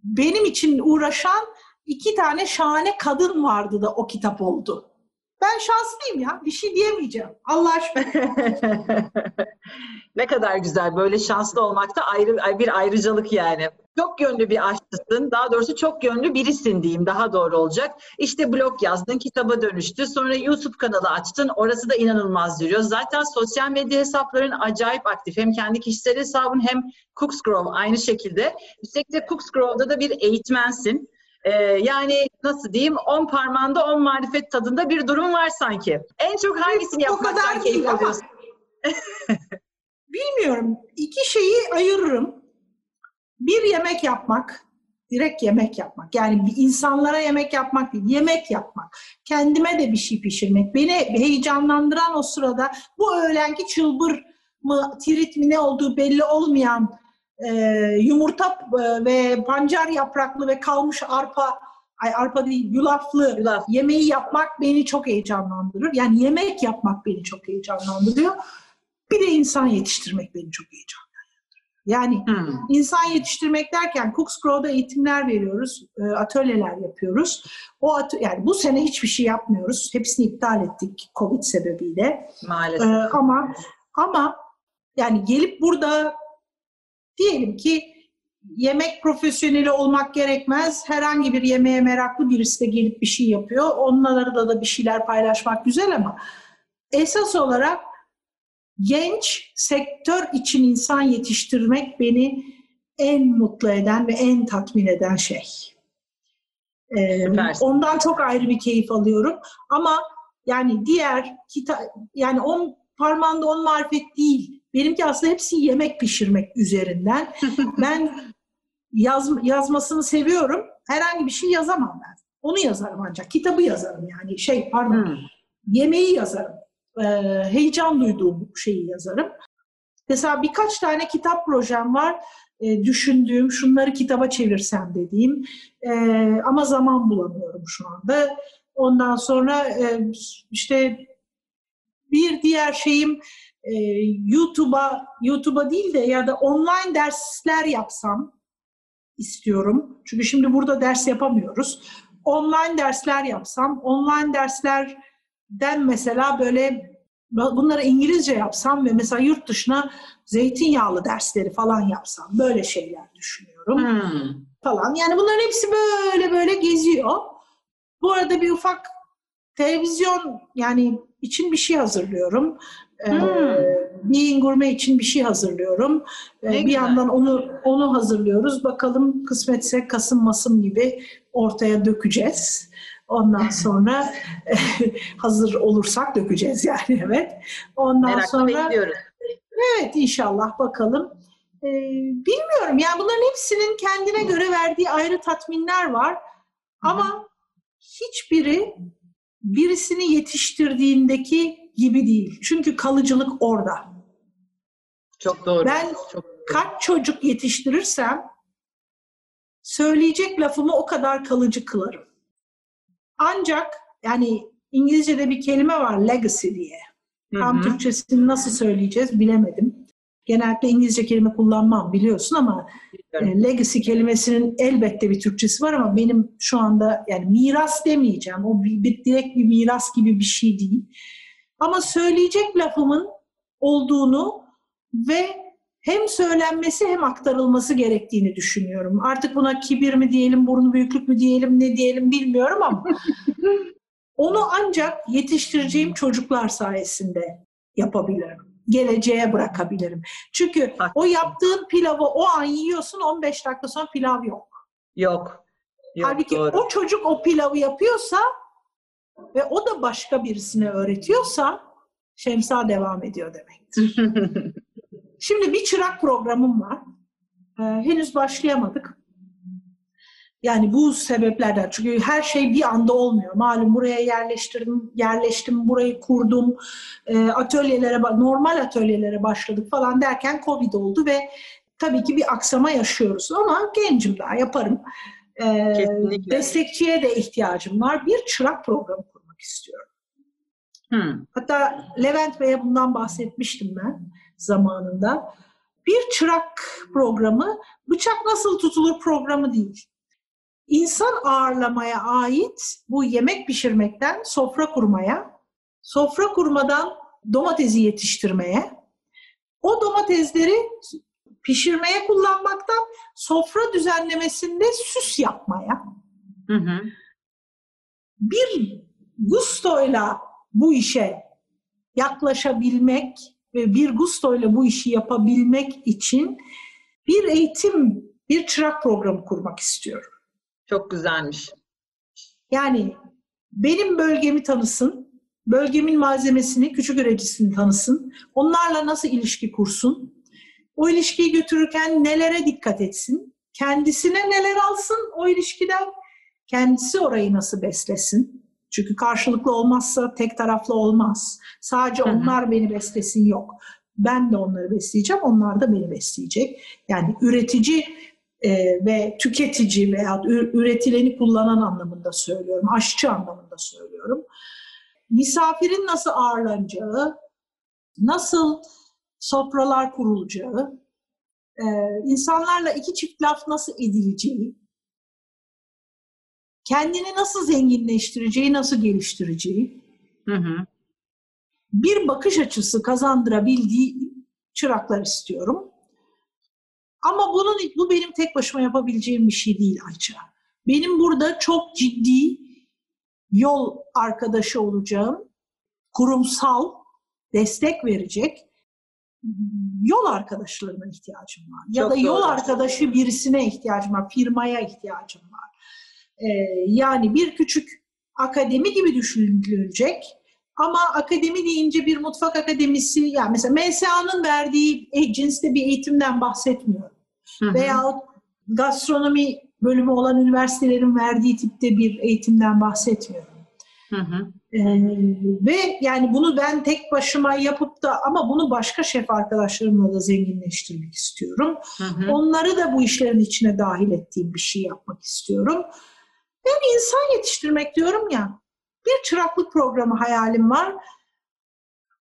benim için uğraşan 2 tane şahane kadın vardı da o kitap oldu. Ben şanslıyım ya. Bir şey diyemeyeceğim. Allah aşkına. Ne kadar güzel. Böyle şanslı olmak da ayrı, bir ayrıcalık yani. Çok yönlü bir aşçısın. Daha doğrusu çok yönlü birisin diyeyim. Daha doğru olacak. İşte blog yazdın. Kitaba dönüştü. Sonra YouTube kanalı açtın. Orası da inanılmaz duruyor. Zaten sosyal medya hesapların acayip aktif. Hem kendi kişisel hesabın hem Cooks Grove aynı şekilde. Üstelik de Cooks Grove'da da bir eğitmensin. Yani nasıl diyeyim 10 parmağında 10 marifet tadında bir durum var sanki. En çok hangisini yapmaktan keyif alıyorsun? Bilmiyorum. 2 şeyi ayırırım. Bir yemek yapmak. Direkt yemek yapmak. Yani insanlara yemek yapmak değil. Yemek yapmak. Kendime de bir şey pişirmek. Beni heyecanlandıran o sırada bu öğlenki çılbır mı, tirit mi ne olduğu belli olmayan yumurta ve pancar yapraklı ve kalmış yulaflı yemeği yapmak beni çok heyecanlandırır. Yani yemek yapmak beni çok heyecanlandırıyor. Bir de insan yetiştirmek beni çok heyecanlandırıyor. Yani insan yetiştirmek derken Cooks Grove'da eğitimler veriyoruz, atölyeler yapıyoruz. Yani bu sene hiçbir şey yapmıyoruz. Hepsini iptal ettik Covid sebebiyle. Maalesef. Ama yani gelip burada diyelim ki yemek profesyoneli olmak gerekmez. Herhangi bir yemeğe meraklı birisi de gelip bir şey yapıyor. Onlarla da bir şeyler paylaşmak güzel ama esas olarak genç sektör için insan yetiştirmek beni en mutlu eden ve en tatmin eden şey. Ondan çok ayrı bir keyif alıyorum. Ama yani diğer yani 10 parmağında 10 marifet değil. Benimki aslında hepsi yemek pişirmek üzerinden. Ben yazmasını seviyorum. Herhangi bir şey yazamam ben. Onu yazarım ancak. Kitabı yazarım yani. Yemeği yazarım. Heyecan duyduğum şeyi yazarım. Mesela birkaç tane kitap projem var. Düşündüğüm, şunları kitaba çevirsem dediğim. Ama zaman bulamıyorum şu anda. Ondan sonra işte bir diğer şeyim YouTube'a değil de ya da online dersler yapsam istiyorum. Çünkü şimdi burada ders yapamıyoruz. Online dersler yapsam, online derslerden mesela böyle bunları İngilizce yapsam ve mesela yurt dışına zeytinyağlı dersleri falan yapsam. Böyle şeyler düşünüyorum falan. Yani bunların hepsi böyle geziyor. Bu arada bir ufak televizyon yani için bir şey hazırlıyorum. Gurme için bir şey hazırlıyorum. Bir yandan onu hazırlıyoruz. Bakalım kısmetse Kasım-Masım gibi ortaya dökeceğiz. Ondan sonra hazır olursak dökeceğiz yani. Evet. Ondan sonra merakla bekliyoruz. Evet inşallah bakalım. Bilmiyorum yani, bunların hepsinin kendine göre verdiği ayrı tatminler var. Ama hiçbiri birisini yetiştirdiğindeki gibi değil. Çünkü kalıcılık orada. Çok doğru. Ben çok doğru. Kaç çocuk yetiştirirsem söyleyecek lafımı o kadar kalıcı kılarım. Ancak yani İngilizce'de bir kelime var, legacy diye. Tam Türkçesini nasıl söyleyeceğiz bilemedim. Genellikle İngilizce kelime kullanmam biliyorsun ama legacy kelimesinin elbette bir Türkçesi var ama benim şu anda yani miras demeyeceğim. O bir direkt bir miras gibi bir şey değil. Ama söyleyecek lafımın olduğunu ve hem söylenmesi hem aktarılması gerektiğini düşünüyorum. Artık buna kibir mi diyelim, burnu büyüklük mü diyelim, ne diyelim bilmiyorum ama onu ancak yetiştireceğim çocuklar sayesinde yapabilirim. Geleceğe bırakabilirim. Çünkü o yaptığın pilavı o an yiyorsun, 15 dakika sonra pilav yok. Yok. Halbuki doğru. O çocuk o pilavı yapıyorsa ve o da başka birisine öğretiyorsa Şemsa devam ediyor demektir. Şimdi bir çırak programım var. Henüz başlayamadık. Yani bu sebeplerden. Çünkü her şey bir anda olmuyor. Malum buraya yerleştim, burayı kurdum, normal atölyelere başladık falan derken Covid oldu ve tabii ki bir aksama yaşıyoruz. Ama gencim, daha yaparım. Destekçiye de ihtiyacım var. Bir çırak programı kurmak istiyorum. Hatta Levent Bey'e bundan bahsetmiştim ben zamanında. Bir çırak programı, bıçak nasıl tutulur programı değil. İnsan ağırlamaya ait, bu yemek pişirmekten sofra kurmaya, sofra kurmadan domatesi yetiştirmeye, o domatesleri pişirmeye kullanmaktan sofra düzenlemesinde süs yapmaya, bir gustoyla bu işe yaklaşabilmek ve bir gustoyla bu işi yapabilmek için bir eğitim, bir çırak programı kurmak istiyorum. Çok güzelmiş. Yani benim bölgemi tanısın, bölgemin malzemesini, küçük üreticisini tanısın, onlarla nasıl ilişki kursun, o ilişkiyi götürürken nelere dikkat etsin, kendisine neler alsın o ilişkiden, kendisi orayı nasıl beslesin. Çünkü karşılıklı olmazsa tek taraflı olmaz. Sadece onlar beni beslesin yok. Ben de onları besleyeceğim, onlar da beni besleyecek. Yani üretici ve tüketici veya üretileni kullanan anlamında söylüyorum, aşçı anlamında söylüyorum. Misafirin nasıl ağırlanacağı, nasıl sofralar kurulacağı, insanlarla iki çift laf nasıl edileceği, kendini nasıl zenginleştireceği, nasıl geliştireceği, bir bakış açısı kazandırabildiği çıraklar istiyorum. Ama bu benim tek başıma yapabileceğim bir şey değil Ayça. Benim burada çok ciddi yol arkadaşı olacağım, kurumsal destek verecek yol arkadaşlarına ihtiyacım var. Ya çok da yol arkadaşı birisine ihtiyacım var, firmaya ihtiyacım var. Yani bir küçük akademi gibi düşünülecek ama akademi deyince bir mutfak akademisi, yani mesela MSA'nın verdiği cinste bir eğitimden bahsetmiyorum. Veya gastronomi bölümü olan üniversitelerin verdiği tipte bir eğitimden bahsetmiyorum. Ve yani bunu ben tek başıma yapıp da, ama bunu başka şef arkadaşlarımla da zenginleştirmek istiyorum. Onları da bu işlerin içine dahil ettiğim bir şey yapmak istiyorum. Yani insan yetiştirmek diyorum ya, bir çıraklık programı hayalim var.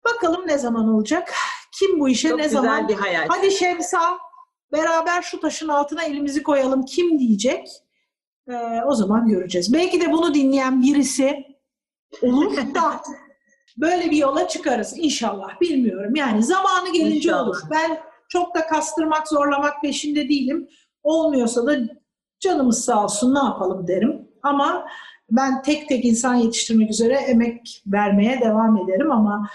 Bakalım ne zaman olacak? Kim bu işe, çok ne zaman? Çok güzel bir hayal. Hadi Şemsa, beraber şu taşın altına elimizi koyalım, kim diyecek? O zaman göreceğiz. Belki de bunu dinleyen birisi olur da böyle bir yola çıkarız inşallah. Bilmiyorum yani, zamanı gelince inşallah olur. Ben çok da kastırmak, zorlamak peşinde değilim. Olmuyorsa da canımız sağ olsun, ne yapalım derim. Ama ben tek tek insan yetiştirmek üzere emek vermeye devam ederim ama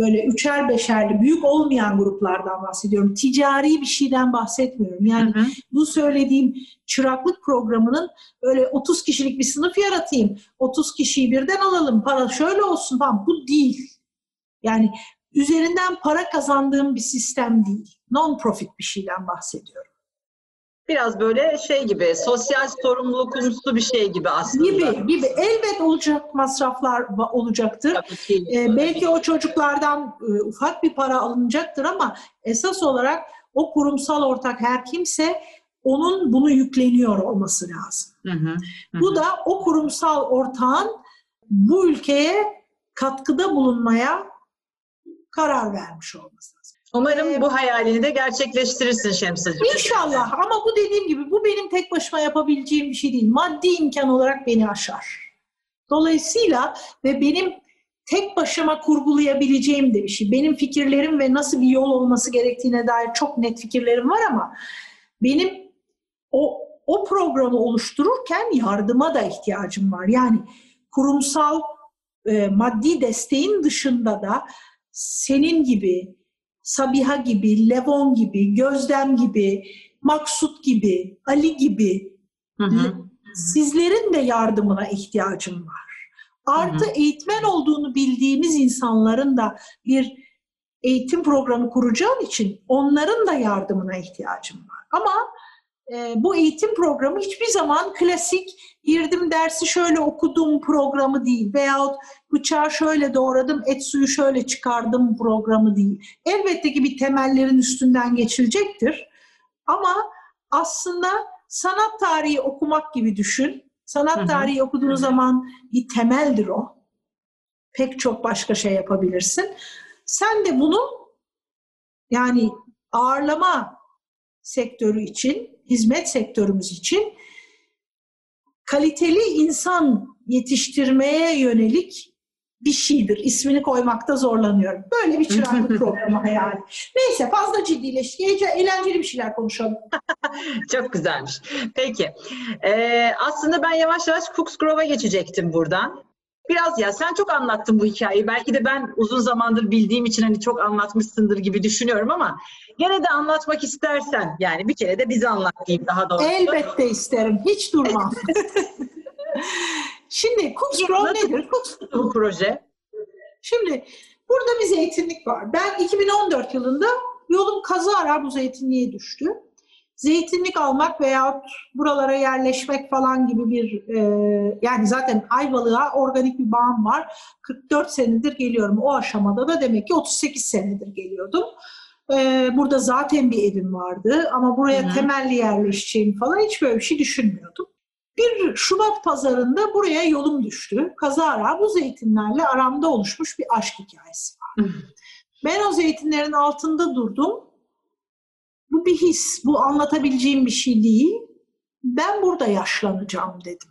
böyle üçer beşerli büyük olmayan gruplardan bahsediyorum. Ticari bir şeyden bahsetmiyorum. Yani bu söylediğim çıraklık programının öyle 30 kişilik bir sınıf yaratayım, 30 kişiyi birden alalım, para şöyle olsun falan, bu değil. Yani üzerinden para kazandığım bir sistem değil. non-profit bir şeyden bahsediyorum. Biraz böyle şey gibi, sosyal sorumluluk umutlu bir şey gibi aslında. Gibi. Elbet olacak masraflar olacaktır. Belki o çocuklardan ufak bir para alınacaktır ama esas olarak o kurumsal ortak her kimse onun bunu yükleniyor olması lazım. Hı hı. Bu da o kurumsal ortağın bu ülkeye katkıda bulunmaya karar vermiş olması lazım. Umarım bu hayalini de gerçekleştirirsin Şemsa'cığım. İnşallah ama bu dediğim gibi bu benim tek başıma yapabileceğim bir şey değil. Maddi imkan olarak beni aşar. Dolayısıyla ve benim tek başıma kurgulayabileceğim de bir şey. Benim fikirlerim ve nasıl bir yol olması gerektiğine dair çok net fikirlerim var ama benim o programı oluştururken yardıma da ihtiyacım var. Yani kurumsal maddi desteğin dışında da senin gibi, Sabiha gibi, Levon gibi, Gözdem gibi, Maksut gibi, Ali gibi sizlerin de yardımına ihtiyacım var. Artı eğitmen olduğunu bildiğimiz insanların da bir eğitim programı kuracağım için onların da yardımına ihtiyacım var. Ama bu eğitim programı hiçbir zaman klasik girdim dersi şöyle okudum programı değil veyahut bıçağı şöyle doğradım, et suyu şöyle çıkardım programı değil. Elbette ki bir temellerin üstünden geçilecektir ama aslında sanat tarihi okumak gibi düşün. Sanat tarihi okuduğun zaman bir temeldir o. Pek çok başka şey yapabilirsin. Sen de bunu yani ağırlama sektörü için, hizmet sektörümüz için kaliteli insan yetiştirmeye yönelik bir şeydir. İsmini koymakta zorlanıyorum. Böyle bir çıraklık programı hayali. Neyse fazla ciddileştik. Eğlenceli bir şeyler konuşalım. Çok güzelmiş. Peki. Aslında ben yavaş yavaş Cooks Grove'a geçecektim buradan. Biraz ya sen çok anlattın bu hikayeyi. Belki de ben uzun zamandır bildiğim için hani çok anlatmışsındır gibi düşünüyorum ama gene de anlatmak istersen yani bir kere de bize anlat diyeyim daha doğrusu. Elbette isterim. Hiç durmam. Şimdi Cooks Grove nedir? Bu proje. Şimdi burada bir zeytinlik var. Ben 2014 yılında yolum kazara bu zeytinliğe düştü. Zeytinlik almak veya buralara yerleşmek falan gibi bir yani zaten Ayvalık'a organik bir bağım var. 44 senedir geliyorum. O aşamada da demek ki 38 senedir geliyordum. Burada zaten bir evim vardı ama buraya temelli yerleşeceğim falan hiç böyle bir şey düşünmüyordum. Bir Şubat pazarında buraya yolum düştü. Kazara bu zeytinlerle aramda oluşmuş bir aşk hikayesi var. Ben o zeytinlerin altında durdum. Bu bir his, bu anlatabileceğim bir şey değil. Ben burada yaşlanacağım dedim.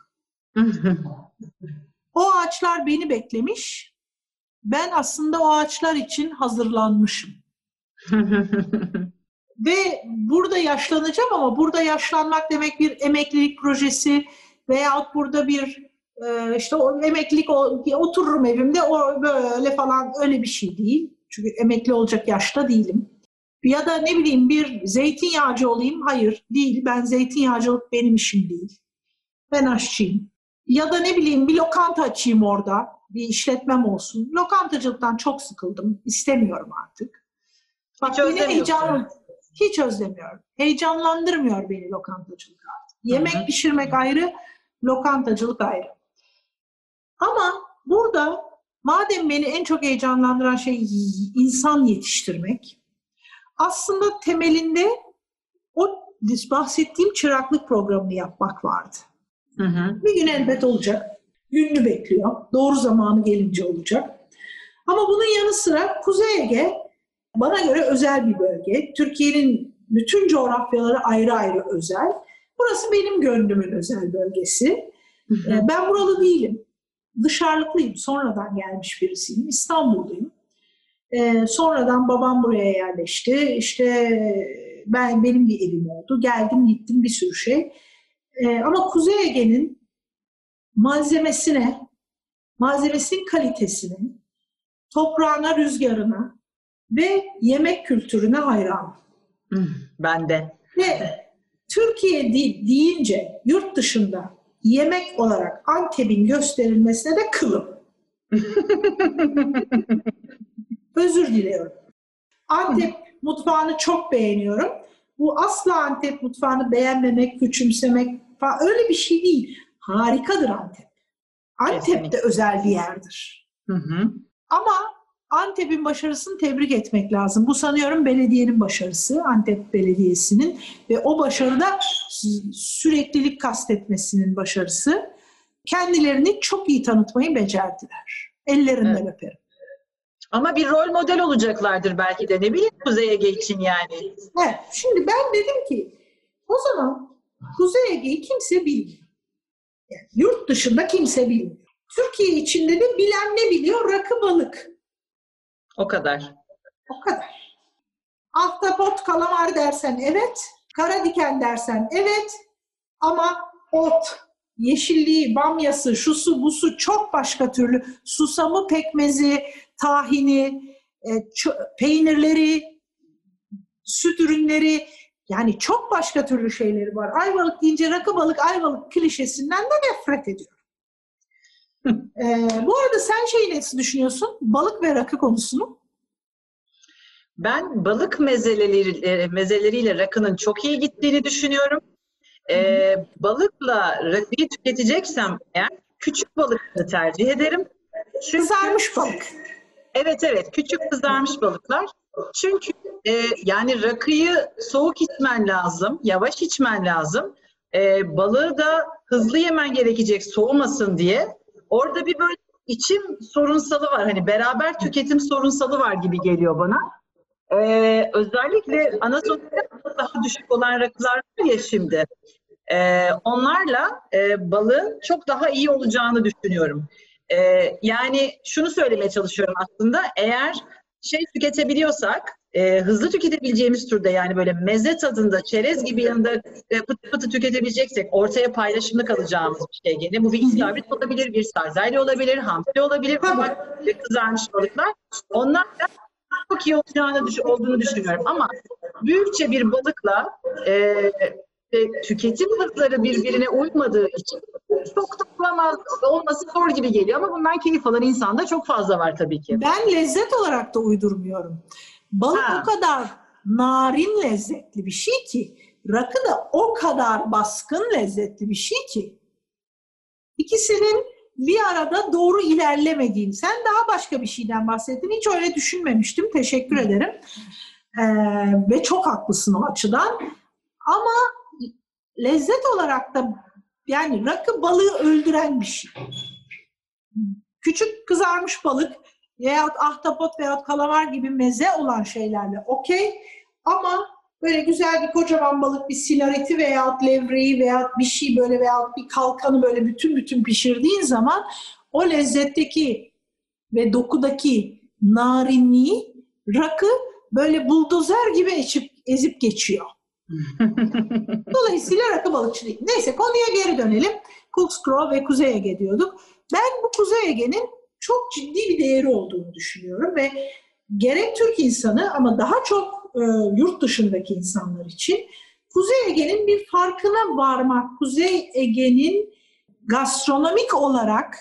O ağaçlar beni beklemiş. Ben aslında o ağaçlar için hazırlanmışım. Ve burada yaşlanacağım ama burada yaşlanmak demek bir emeklilik projesi veyahut burada bir işte o emeklilik otururum evimde o böyle falan öyle bir şey değil. Çünkü emekli olacak yaşta değilim. Ya da ne bileyim bir zeytinyağcı olayım. Hayır değil. Ben zeytinyağcılık benim işim değil. Ben aşçıyım. Ya da ne bileyim bir lokanta açayım orada. Bir işletmem olsun. Lokantacılıktan çok sıkıldım. İstemiyorum artık. Bak, hiç özlemiyorum. Heyecanlandırmıyor beni lokantacılık artık. Yemek pişirmek ayrı, lokantacılık ayrı. Ama burada madem beni en çok heyecanlandıran şey insan yetiştirmek... Aslında temelinde o bahsettiğim çıraklık programını yapmak vardı. Bir gün elbet olacak. Gününü bekliyor. Doğru zamanı gelince olacak. Ama bunun yanı sıra Kuzey Ege bana göre özel bir bölge. Türkiye'nin bütün coğrafyaları ayrı ayrı özel. Burası benim gönlümün özel bölgesi. Ben buralı değilim. Dışarılıklıyım. Sonradan gelmiş birisiyim. İstanbulluyum. Sonradan babam buraya yerleşti. İşte benim bir evim oldu. Geldim gittim bir sürü şey. Ama Kuzey Ege'nin malzemesinin kalitesine, toprağına, rüzgarına ve yemek kültürüne hayranım. Ben de. Ve Türkiye deyince yurt dışında yemek olarak Antep'in gösterilmesine de kılım. Özür diliyorum. Antep mutfağını çok beğeniyorum. Bu asla Antep mutfağını beğenmemek, küçümsemek falan öyle bir şey değil. Harikadır Antep. Antep de özel bir yerdir. Hı hı. Ama Antep'in başarısını tebrik etmek lazım. Bu sanıyorum belediyenin başarısı, Antep Belediyesi'nin ve o başarıda süreklilik kastetmesinin başarısı. Kendilerini çok iyi tanıtmayı becerdiler. Ellerinden öperim. Ama bir rol model olacaklardır belki de, ne bileyim, Kuzey Ege için yani. Evet, şimdi ben dedim ki o zaman Kuzey Ege'yi kimse bilmiyor. Yani yurt dışında kimse bilmiyor. Türkiye içinde de bilen ne biliyor? Rakı, balık. O kadar. O kadar. Ahtapot, kalamar dersen evet. Karadiken dersen evet. Ama ot, yeşilliği, bamyası, şusu, busu çok başka türlü. Susamı, pekmezi, tahini, peynirleri, süt ürünleri, yani çok başka türlü şeyleri var. Ayvalık deyince rakı, balık, Ayvalık klişesinden de nefret ediyorum. Bu arada sen şeyi nasıl düşünüyorsun? Balık ve rakı konusunu? Ben balık mezeleriyle rakının çok iyi gittiğini düşünüyorum. Balıkla rakıyı tüketeceksem eğer küçük balıkları tercih ederim. Çünkü, kızarmış balık. Evet, küçük kızarmış balıklar. Çünkü yani rakıyı soğuk içmen lazım, yavaş içmen lazım. Balığı da hızlı yemen gerekecek soğumasın diye. Orada bir böyle içim sorunsalı var. Hani beraber tüketim sorunsalı var gibi geliyor bana. Özellikle anatomide daha düşük olan rakılar var ya şimdi. Onlarla balığın çok daha iyi olacağını düşünüyorum. Yani şunu söylemeye çalışıyorum aslında. Eğer tüketebiliyorsak, hızlı tüketebileceğimiz türde, yani böyle meze tadında, çerez gibi yanında pıtı pıtı tüketebileceksek, ortaya paylaşımlık alacağımız bir şey gene. Bu bir istavrit olabilir, bir sardalya olabilir, hamsi olabilir, kabak, kızarmış balıklar. Onlar da çok iyi olduğunu düşünüyorum. Ama büyükçe bir balıkla tüketim hızları birbirine uymadığı için çok toplamaz olması zor gibi geliyor, ama bundan keyif alan insanda çok fazla var tabii ki. Ben lezzet olarak da uydurmuyorum. Balık o kadar narin lezzetli bir şey ki, rakı da o kadar baskın lezzetli bir şey ki, ikisinin bir arada doğru ilerlemediğim. Sen daha başka bir şeyden bahsettin. Hiç öyle düşünmemiştim. Teşekkür ederim. Ve çok haklısın o açıdan. Ama lezzet olarak da yani rakı balığı öldüren bir şey. Küçük kızarmış balık veyahut ahtapot veyahut kalamar gibi meze olan şeylerle okey. Ama böyle güzel bir kocaman balık, bir silareti veyahut levreyi veyahut bir şey böyle veyahut bir kalkanı böyle bütün pişirdiğin zaman o lezzetteki ve dokudaki narinliği rakı böyle buldozer gibi ezip geçiyor. Dolayısıyla rakı balıkçı değil. Neyse, konuya geri dönelim. Cooks Grove ve Kuzey Ege diyorduk. Ben bu Kuzey Ege'nin çok ciddi bir değeri olduğunu düşünüyorum ve gerek Türk insanı ama daha çok yurt dışındaki insanlar için Kuzey Ege'nin bir farkına varmak, Kuzey Ege'nin gastronomik olarak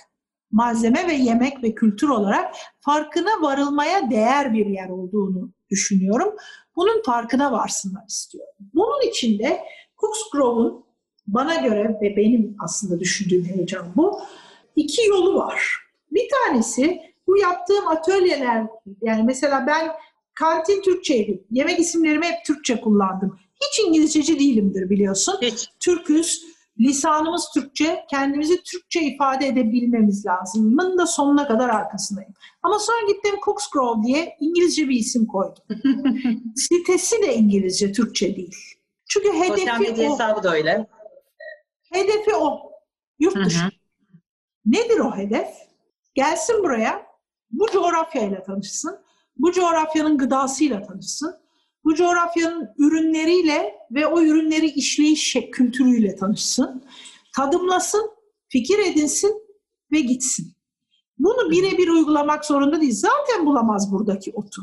malzeme ve yemek ve kültür olarak farkına varılmaya değer bir yer olduğunu düşünüyorum. Bunun farkına varsınlar istiyorum. Bunun için de Cooks Grove'un bana göre ve benim aslında düşündüğüm heyecan bu. İki yolu var. Bir tanesi bu yaptığım atölyeler, yani mesela ben kantin Türkçeydi. Yemek isimlerimi hep Türkçe kullandım. Hiç İngilizceci değilimdir biliyorsun. Hiç. Türküz. Lisanımız Türkçe, kendimizi Türkçe ifade edebilmemiz lazım. Bunun da sonuna kadar arkasındayım. Ama sonra gittim Cooks Grove diye İngilizce bir isim koydum. Sitesi de İngilizce, Türkçe değil. Çünkü hedefi o. Da öyle. Hedefi o. Yurt dışı. Nedir o hedef? Gelsin buraya, bu coğrafyayla tanışsın, bu coğrafyanın gıdasıyla tanışsın, bu coğrafyanın ürünleriyle ve o ürünleri işleyiş kültürüyle tanışsın, tadımlasın, fikir edinsin ve gitsin. Bunu birebir uygulamak zorunda değil. Zaten bulamaz buradaki otu.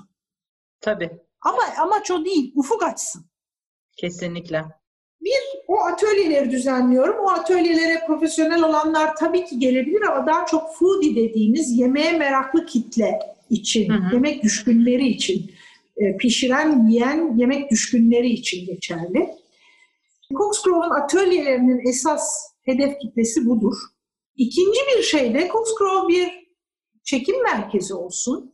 Tabii. Ama amaç o değil, ufuk açsın. Kesinlikle. Bir, o atölyeleri düzenliyorum. O atölyelere profesyonel olanlar tabii ki gelebilir ama daha çok foodie dediğimiz yemeğe meraklı kitle için, yemek düşkünleri için pişiren, yiyen, yemek düşkünleri için geçerli. Cooks Grove'un atölyelerinin esas hedef kitlesi budur. İkinci bir şey de Cooks Grove bir çekim merkezi olsun.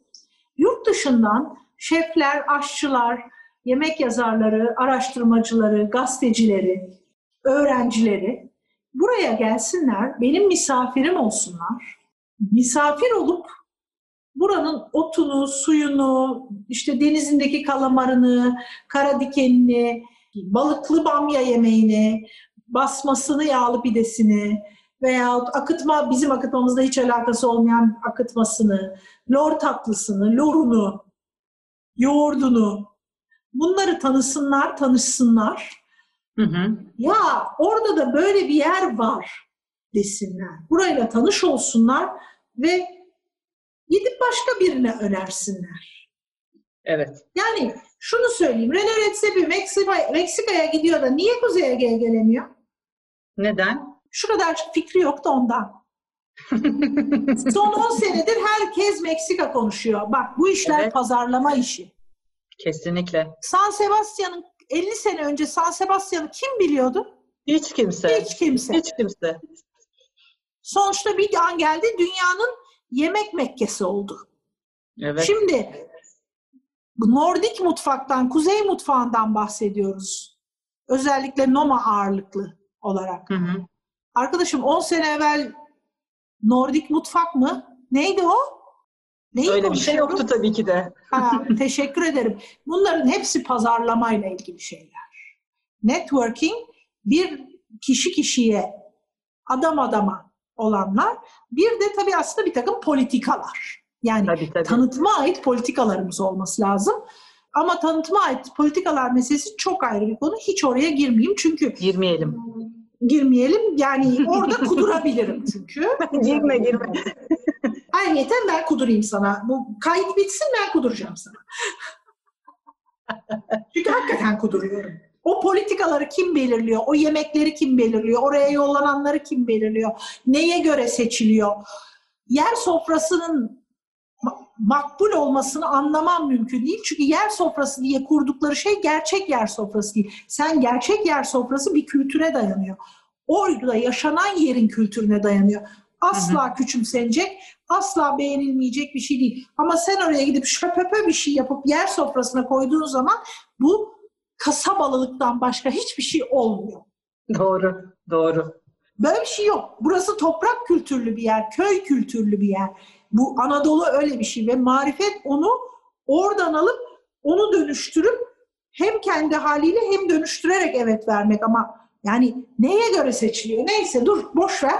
Yurt dışından şefler, aşçılar, yemek yazarları, araştırmacıları, gazetecileri, öğrencileri buraya gelsinler, benim misafirim olsunlar. Misafir olup buranın otunu, suyunu, işte denizindeki kalamarını, kara dikenini, balıklı bamya yemeğini, basmasını, yağlı pidesini veyahut akıtma, bizim akıtmamızla hiç alakası olmayan akıtmasını, lor tatlısını, lorunu, yoğurdunu, bunları tanısınlar, tanışsınlar. Hı hı. Ya orada da böyle bir yer var desinler. Burayla tanış olsunlar ve gidip başka birine önersinler. Evet. Yani şunu söyleyeyim. René Redzepi Meksika'ya gidiyor da niye Kuzey Ege'ye gelemiyor? Neden? Şu kadar fikri yoktu ondan. Son 10 senedir herkes Meksika konuşuyor. Bak bu işler evet, pazarlama işi. Kesinlikle. San Sebastian'ın 50 sene önce San Sebastian'ı kim biliyordu? Hiç kimse. Hiç kimse. Hiç kimse. Sonuçta bir an geldi, dünyanın yemek Mekkesi oldu. Evet. Şimdi Nordik mutfaktan, Kuzey mutfağından bahsediyoruz. Özellikle Noma ağırlıklı olarak. Hı hı. Arkadaşım 10 sene evvel Nordik mutfak mı? Neydi o? Neyi öyle bir şey yoktu tabii ki de. Ha, teşekkür ederim. Bunların hepsi pazarlamayla ilgili şeyler. Networking, bir kişi kişiye, adam adama olanlar. Bir de tabii aslında bir takım politikalar. Yani tabii, tabii, tanıtıma ait politikalarımız olması lazım. Ama tanıtıma ait politikalar meselesi çok ayrı bir konu. Hiç oraya girmeyeyim çünkü... Girmeyelim. Girmeyelim. Yani orada kudurabilirim çünkü. Girme. Ayrıyeten ben kudurayım sana. Bu kayıt bitsin ben kuduracağım sana. Çünkü hakikaten kuduruyorum. O politikaları kim belirliyor? O yemekleri kim belirliyor? Oraya yollananları kim belirliyor? Neye göre seçiliyor? Yer sofrasının makbul olmasını anlamam mümkün değil. Çünkü yer sofrası diye kurdukları şey gerçek yer sofrası değil. Sen gerçek yer sofrası bir kültüre dayanıyor. Orada yaşanan yerin kültürüne dayanıyor. Asla hı hı, küçümsenecek, asla beğenilmeyecek bir şey değil. Ama sen oraya gidip şöpöpö bir şey yapıp yer sofrasına koyduğun zaman bu kasabalılıktan başka hiçbir şey olmuyor. Doğru, doğru. Böyle bir şey yok. Burası toprak kültürlü bir yer, köy kültürlü bir yer. Bu Anadolu öyle bir şey ve marifet onu oradan alıp onu dönüştürüp hem kendi haliyle hem dönüştürerek evet vermek ama yani neye göre seçiliyor? Neyse dur, boş ver.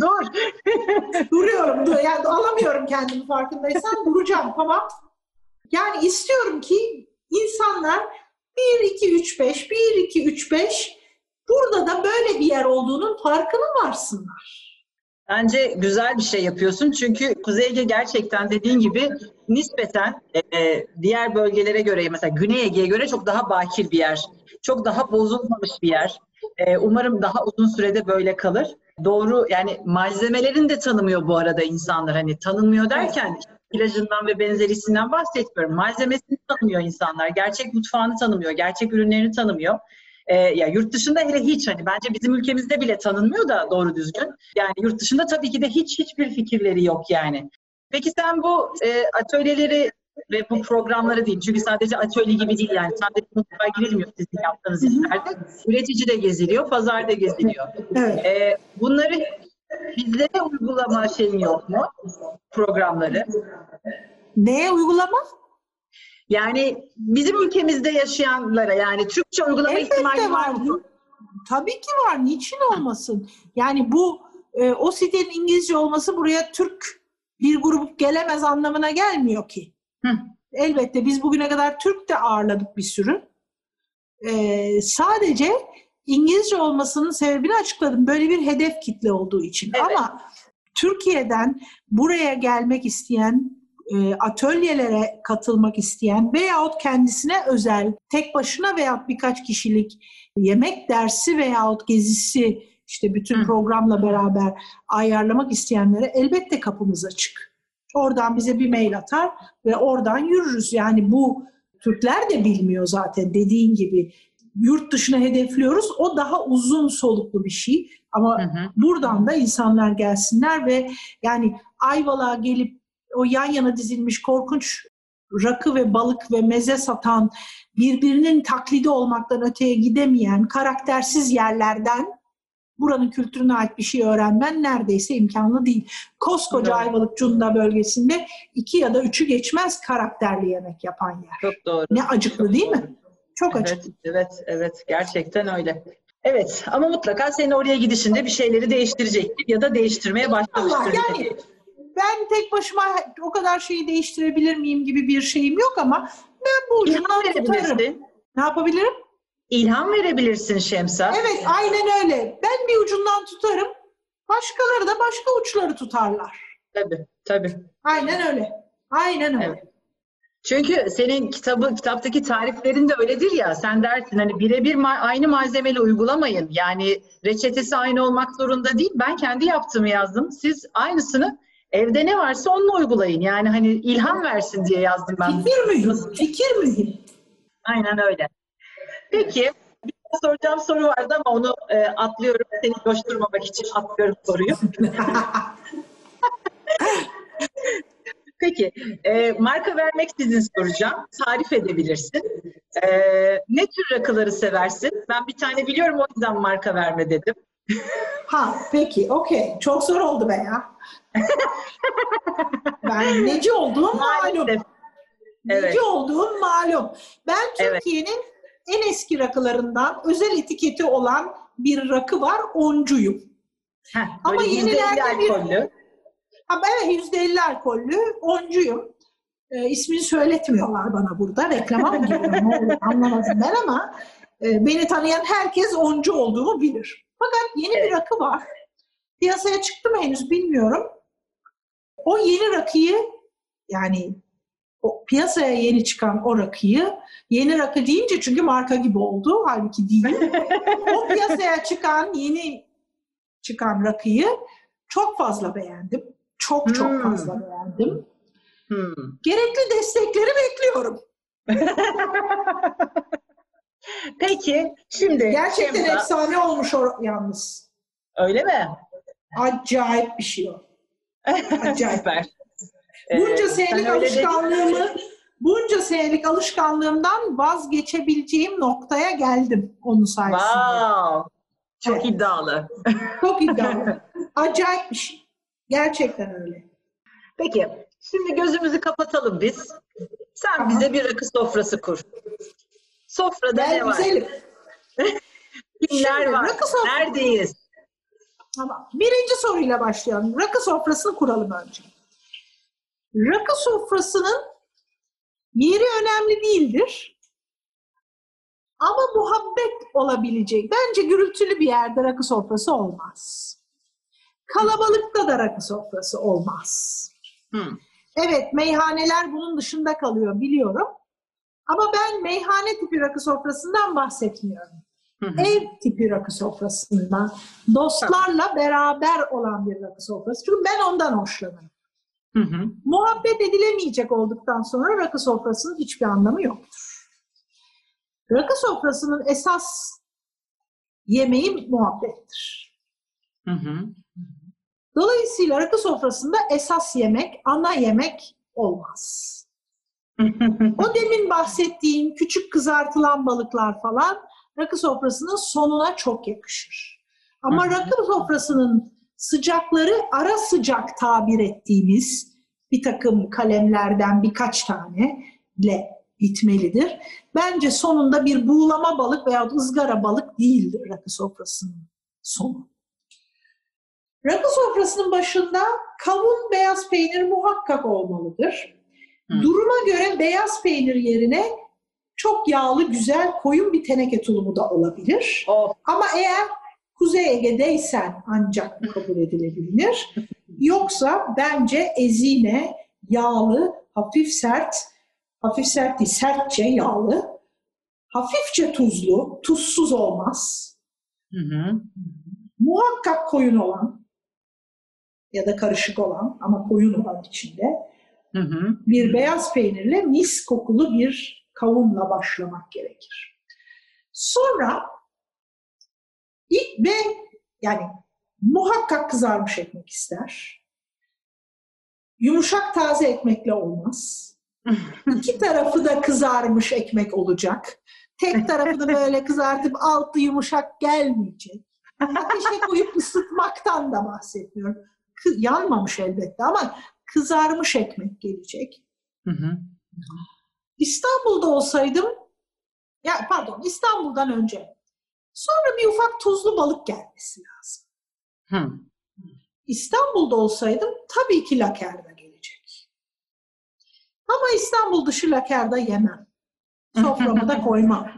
Dur. Duruyorum. Dur. Yani alamıyorum kendimi farkındaysan. Duracağım, tamam. Yani istiyorum ki insanlar 1-2-3-5, 1-2-3-5 burada da böyle bir yer olduğunun farkına varsınlar. Bence güzel bir şey yapıyorsun. Çünkü Kuzey Ege gerçekten dediğin gibi nispeten diğer bölgelere göre, mesela Güney Ege'ye göre çok daha bakir bir yer. Çok daha bozulmamış bir yer. Umarım daha uzun sürede böyle kalır. Doğru, yani malzemelerini de tanımıyor bu arada insanlar. Hani tanınmıyor derken plajından ve benzerisinden bahsetmiyorum. Malzemesini tanımıyor insanlar. Gerçek mutfağını tanımıyor. Gerçek ürünlerini tanımıyor. Ya yurt dışında hele hiç, hani bence bizim ülkemizde bile tanınmıyor da doğru düzgün. Yani yurt dışında tabii ki de hiçbir fikirleri yok yani. Peki sen bu atölyeleri ve bu programları değil, çünkü sadece atölye gibi değil yani, sadece mutfağa girilmiyor sizin yaptığınız işlerde. Üretici de geziliyor, pazar da geziliyor. Evet. Bunları bizlere uygulama şeyin yok mu? Programları. Neye uygulama? Yani bizim ülkemizde yaşayanlara, yani Türkçe uygulama ihtimali var mı? Tabii ki var. Niçin olmasın? Yani bu o sitenin İngilizce olması buraya Türk bir grup gelemez anlamına gelmiyor ki. Hı. Elbette biz bugüne kadar Türk de ağırladık bir sürü. Sadece İngilizce olmasının sebebini açıkladım. Böyle bir hedef kitle olduğu için. Evet. Ama Türkiye'den buraya gelmek isteyen, atölyelere katılmak isteyen veyahut kendisine özel tek başına veyahut birkaç kişilik yemek dersi veyahut gezisi, işte bütün programla beraber ayarlamak isteyenlere elbette kapımız açık. Oradan bize bir mail atar ve oradan yürürüz. Yani bu Türkler de bilmiyor zaten, dediğin gibi. Yurt dışına hedefliyoruz. O daha uzun soluklu bir şey. Ama buradan da insanlar gelsinler ve yani Ayvalık'a gelip o yan yana dizilmiş korkunç rakı ve balık ve meze satan, birbirinin taklidi olmaktan öteye gidemeyen, karaktersiz yerlerden buranın kültürüne ait bir şey öğrenmen neredeyse imkanlı değil. Koskoca Ayvalık Cunda bölgesinde 2 ya da 3'ü geçmez karakterli yemek yapan yer. Çok doğru. Ne acıklı, çok değil doğru. mi? Çok acıklı. Evet, gerçekten öyle. Evet, ama mutlaka senin oraya gidişinde bir şeyleri değiştirecektir ya da değiştirmeye başlamıştır. Yani ben tek başıma o kadar şeyi değiştirebilir miyim gibi bir şeyim yok ama ben bu ucundan tutarım. Ne yapabilirim? İlham verebilirsin Şemsa. Evet, aynen öyle. Ben bir ucundan tutarım, başkaları da başka uçları tutarlar. Tabii. Aynen öyle. Evet. Çünkü senin kitaptaki tariflerin de öyledir ya, sen dersin hani birebir aynı malzemeyle uygulamayın. Yani reçetesi aynı olmak zorunda değil. Ben kendi yaptığımı yazdım. Siz aynısını evde ne varsa onunla uygulayın. Yani hani ilham versin diye yazdım ben. Fikir mühim. Aynen öyle. Peki, bir soracağım soru vardı ama onu atlıyorum. Seni coşturmamak için atlıyorum soruyu. Peki, marka vermeksizin soracağım. Tarif edebilirsin. Ne tür rakıları seversin? Ben bir tane biliyorum, o yüzden marka verme dedim. Peki, okey. Çok zor oldu be ya. Ben neci olduğum malum. Ben Türkiye'nin en eski rakılarından özel etiketi olan bir rakı var, oncuyum. Ama yenilerde bir... Ben %50 alkollü, oncuyum. İsmini söyletmiyorlar bana burada. Reklama mı giriyorum? Anlamadım ben ama beni tanıyan herkes oncu olduğumu bilir. Fakat yeni bir rakı var. Piyasaya çıktı mı henüz bilmiyorum. O yeni rakıyı, yani o piyasaya yeni çıkan o rakıyı, yeni rakı deyince çünkü marka gibi oldu, halbuki değil. O piyasaya çıkan, yeni çıkan rakıyı çok fazla beğendim. Çok fazla beğendim. Gerekli destekleri bekliyorum. Peki, şimdi... Gerçekten efsane olmuş yalnız. Öyle mi? Acayip bir şey o. Acayip. Bunca senelik alışkanlığımdan vazgeçebileceğim noktaya geldim onun sayesinde. Wow. Çok iddialı. Acayip bir şey. Gerçekten öyle. Peki, şimdi gözümüzü kapatalım biz. Sen bize bir rakı sofrası kur. Sofrada ben ne var? Kimler var? Neredeyiz? Tamam. Birinci soruyla başlayalım. Rakı sofrasını kuralım önce. Rakı sofrasının yeri önemli değildir. Ama muhabbet olabilecek. Bence gürültülü bir yerde rakı sofrası olmaz. Kalabalıkta da rakı sofrası olmaz. Evet, meyhaneler bunun dışında kalıyor biliyorum. Ama ben meyhane tipi rakı sofrasından bahsetmiyorum. Ev tipi rakı sofrasından, dostlarla beraber olan bir rakı sofrası. Çünkü ben ondan hoşlanırım. Muhabbet edilemeyecek olduktan sonra rakı sofrasının hiçbir anlamı yoktur. Rakı sofrasının esas yemeği muhabbettir. Dolayısıyla rakı sofrasında esas yemek, ana yemek olmaz. O demin bahsettiğim küçük kızartılan balıklar falan rakı sofrasının sonuna çok yakışır. Ama rakı sofrasının sıcakları, ara sıcak tabir ettiğimiz bir takım kalemlerden birkaç taneyle bitmelidir. Bence sonunda bir buğulama balık veya ızgara balık değildir rakı sofrasının sonu. Rakı sofrasının başında kavun, beyaz peynir muhakkak olmalıdır. Duruma göre beyaz peynir yerine çok yağlı, güzel, koyun bir teneke tulumu da olabilir. Ama eğer Kuzey Ege'deysen ancak kabul edilebilir. Yoksa bence ezine, yağlı, sertçe yağlı, hafifçe tuzlu, tuzsuz olmaz. Muhakkak koyun olan, ya da karışık olan ama koyun olan içinde. Hı hı. Bir beyaz peynirle mis kokulu bir kavunla başlamak gerekir. Sonra ilk ve yani muhakkak kızarmış ekmek ister. Yumuşak taze ekmekle olmaz. İki tarafı da kızarmış ekmek olacak. Tek tarafını böyle kızartıp altı yumuşak gelmeyecek. Ateşe koyup ısıtmaktan da bahsetmiyorum. Yanmamış elbette ama kızarmış ekmek gelecek. Hı hı. İstanbul'da olsaydım, ya pardon İstanbul'dan önce. Sonra bir ufak tuzlu balık gelmesi lazım. Hı. İstanbul'da olsaydım tabii ki lakerda gelecek. Ama İstanbul dışı lakerda yemem. Soframa da koymam.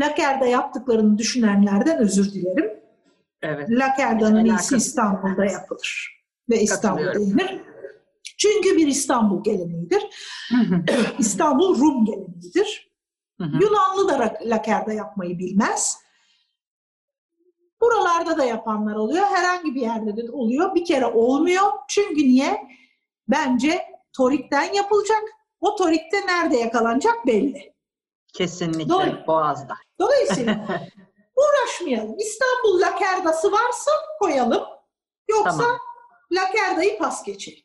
Lakerda yaptıklarını düşünenlerden özür dilerim. Evet. Lakerdanın iyisi İstanbul'da yapılır. Ve İstanbul'da yenir. Çünkü bir İstanbul geleneğidir. İstanbul Rum geleneğidir. Yunanlı da lakerda yapmayı bilmez. Buralarda da yapanlar oluyor. Herhangi bir yerde de oluyor. Bir kere olmuyor. Çünkü niye? Bence torikten yapılacak. O torikte nerede yakalanacak belli. Kesinlikle Boğaz'da. Dolayısıyla uğraşmayalım. İstanbul lakerdası varsa koyalım. Yoksa tamam, lakerdayı pas geçelim.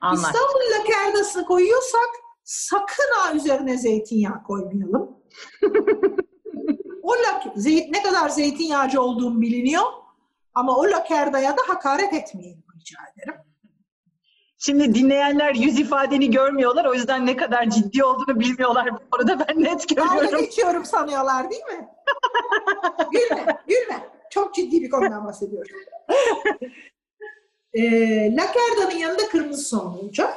Anlaştık. İstanbul lakerdasını koyuyorsak sakın ha üzerine zeytinyağı koymayalım. O ne kadar zeytinyağcı olduğum biliniyor ama o lakerdaya da hakaret etmeyelim rica ederim. Şimdi dinleyenler yüz ifadeni görmüyorlar, o yüzden ne kadar ciddi olduğunu bilmiyorlar. Bu arada ben net görüyorum. Dalga geçiyorum sanıyorlar değil mi? Gülme. Çok ciddi bir konudan bahsediyorum. Lakerdanın yanında kırmızı soğan olacak.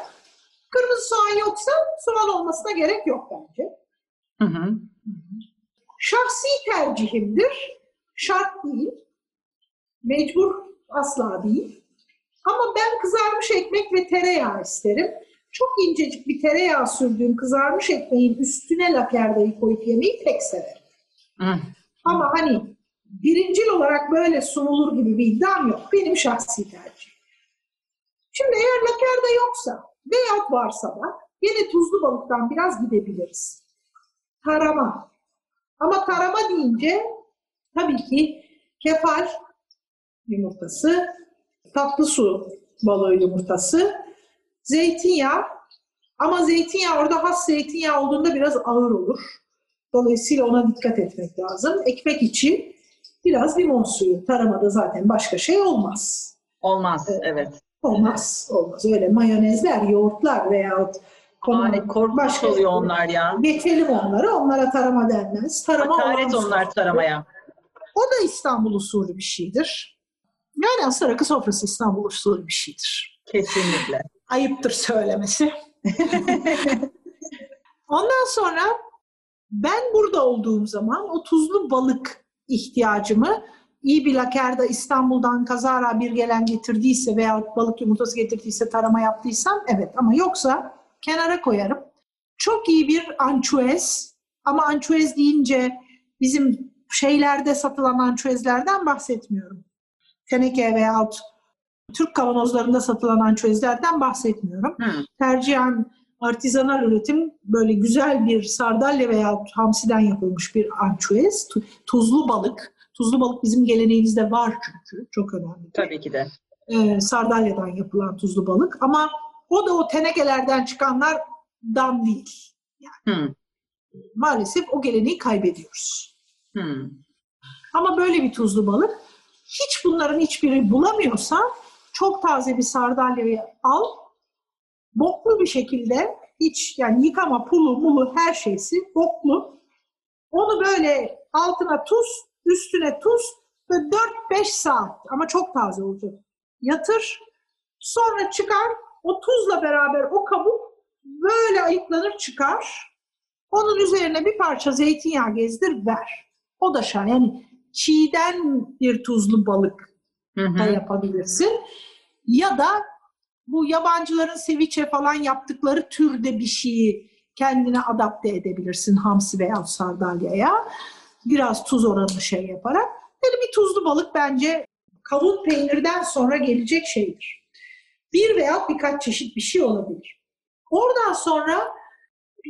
Kırmızı soğan yoksa soğan olmasına gerek yok bence. Hı hı. Şahsi tercihimdir. Şart değil. Mecbur asla değil. Ama ben kızarmış ekmek ve tereyağı isterim. Çok incecik bir tereyağı sürdüğüm kızarmış ekmeğin üstüne lakerdayı koyup yemeyi pek severim. Hı. Ama hani birincil olarak böyle sunulur gibi bir iddiam yok. Benim şahsi tercihim. Şimdi eğer lakerda yoksa veya varsa da yine tuzlu balıktan biraz gidebiliriz. Tarama. Ama tarama deyince tabii ki kefal yumurtası, tatlı su balığı yumurtası, zeytinyağı. Ama zeytinyağı orada has zeytinyağı olduğunda biraz ağır olur. Dolayısıyla ona dikkat etmek lazım. Ekmek için biraz limon suyu. Taramada zaten başka şey olmaz. Olmaz, evet. Olmaz. Öyle mayonezler, yoğurtlar veyahut korkmuş oluyor onlar ya. Geçelim onları. Onlara tarama denmez. Hakaret onlar taramaya. O da İstanbul usulü bir şeydir. Yani asır akı sofrası İstanbul usulü bir şeydir. Kesinlikle. Ayıptır söylemesi. Ondan sonra ben burada olduğum zaman o tuzlu balık ihtiyacımı iyi bir lakerda İstanbul'dan kazara bir gelen getirdiyse veya balık yumurtası getirdiyse tarama yaptıysam evet, ama yoksa kenara koyarım. Çok iyi bir ançuez, ama ançuez deyince bizim şeylerde satılan ançuezlerden bahsetmiyorum. Teneke veya Türk kavanozlarında satılan ançuezlerden bahsetmiyorum. Hmm. Tercihen artizanal üretim böyle güzel bir sardalya veya hamsiden yapılmış bir ançuez. Tuzlu balık. Tuzlu balık bizim geleneğimizde var çünkü. Çok önemli. Tabii ki de. Sardalyadan yapılan tuzlu balık ama o da o tenekelerden çıkanlardan değil. Yani maalesef o geleneği kaybediyoruz. Hmm. Ama böyle bir tuzlu balık, hiç bunların hiçbiri bulamıyorsa çok taze bir sardalyayı al, boklu bir şekilde hiç yani yıkama, pulu, mulu her şeysi boklu. Onu böyle altına tuz, üstüne tuz ve 4-5 saat ama çok taze olacak. Yatır, sonra çıkar. O tuzla beraber o kabuk böyle ayıklanır çıkar. Onun üzerine bir parça zeytinyağı gezdir ver. O da şahane. Yani çiğden bir tuzlu balık da yapabilirsin. Ya da bu yabancıların ceviche falan yaptıkları türde bir şeyi kendine adapte edebilirsin. Hamsi veya sardalyaya. Biraz tuz oranını şey yaparak. Böyle bir tuzlu balık bence kavun peynirden sonra gelecek şeydir. Bir veya birkaç çeşit bir şey olabilir. Oradan sonra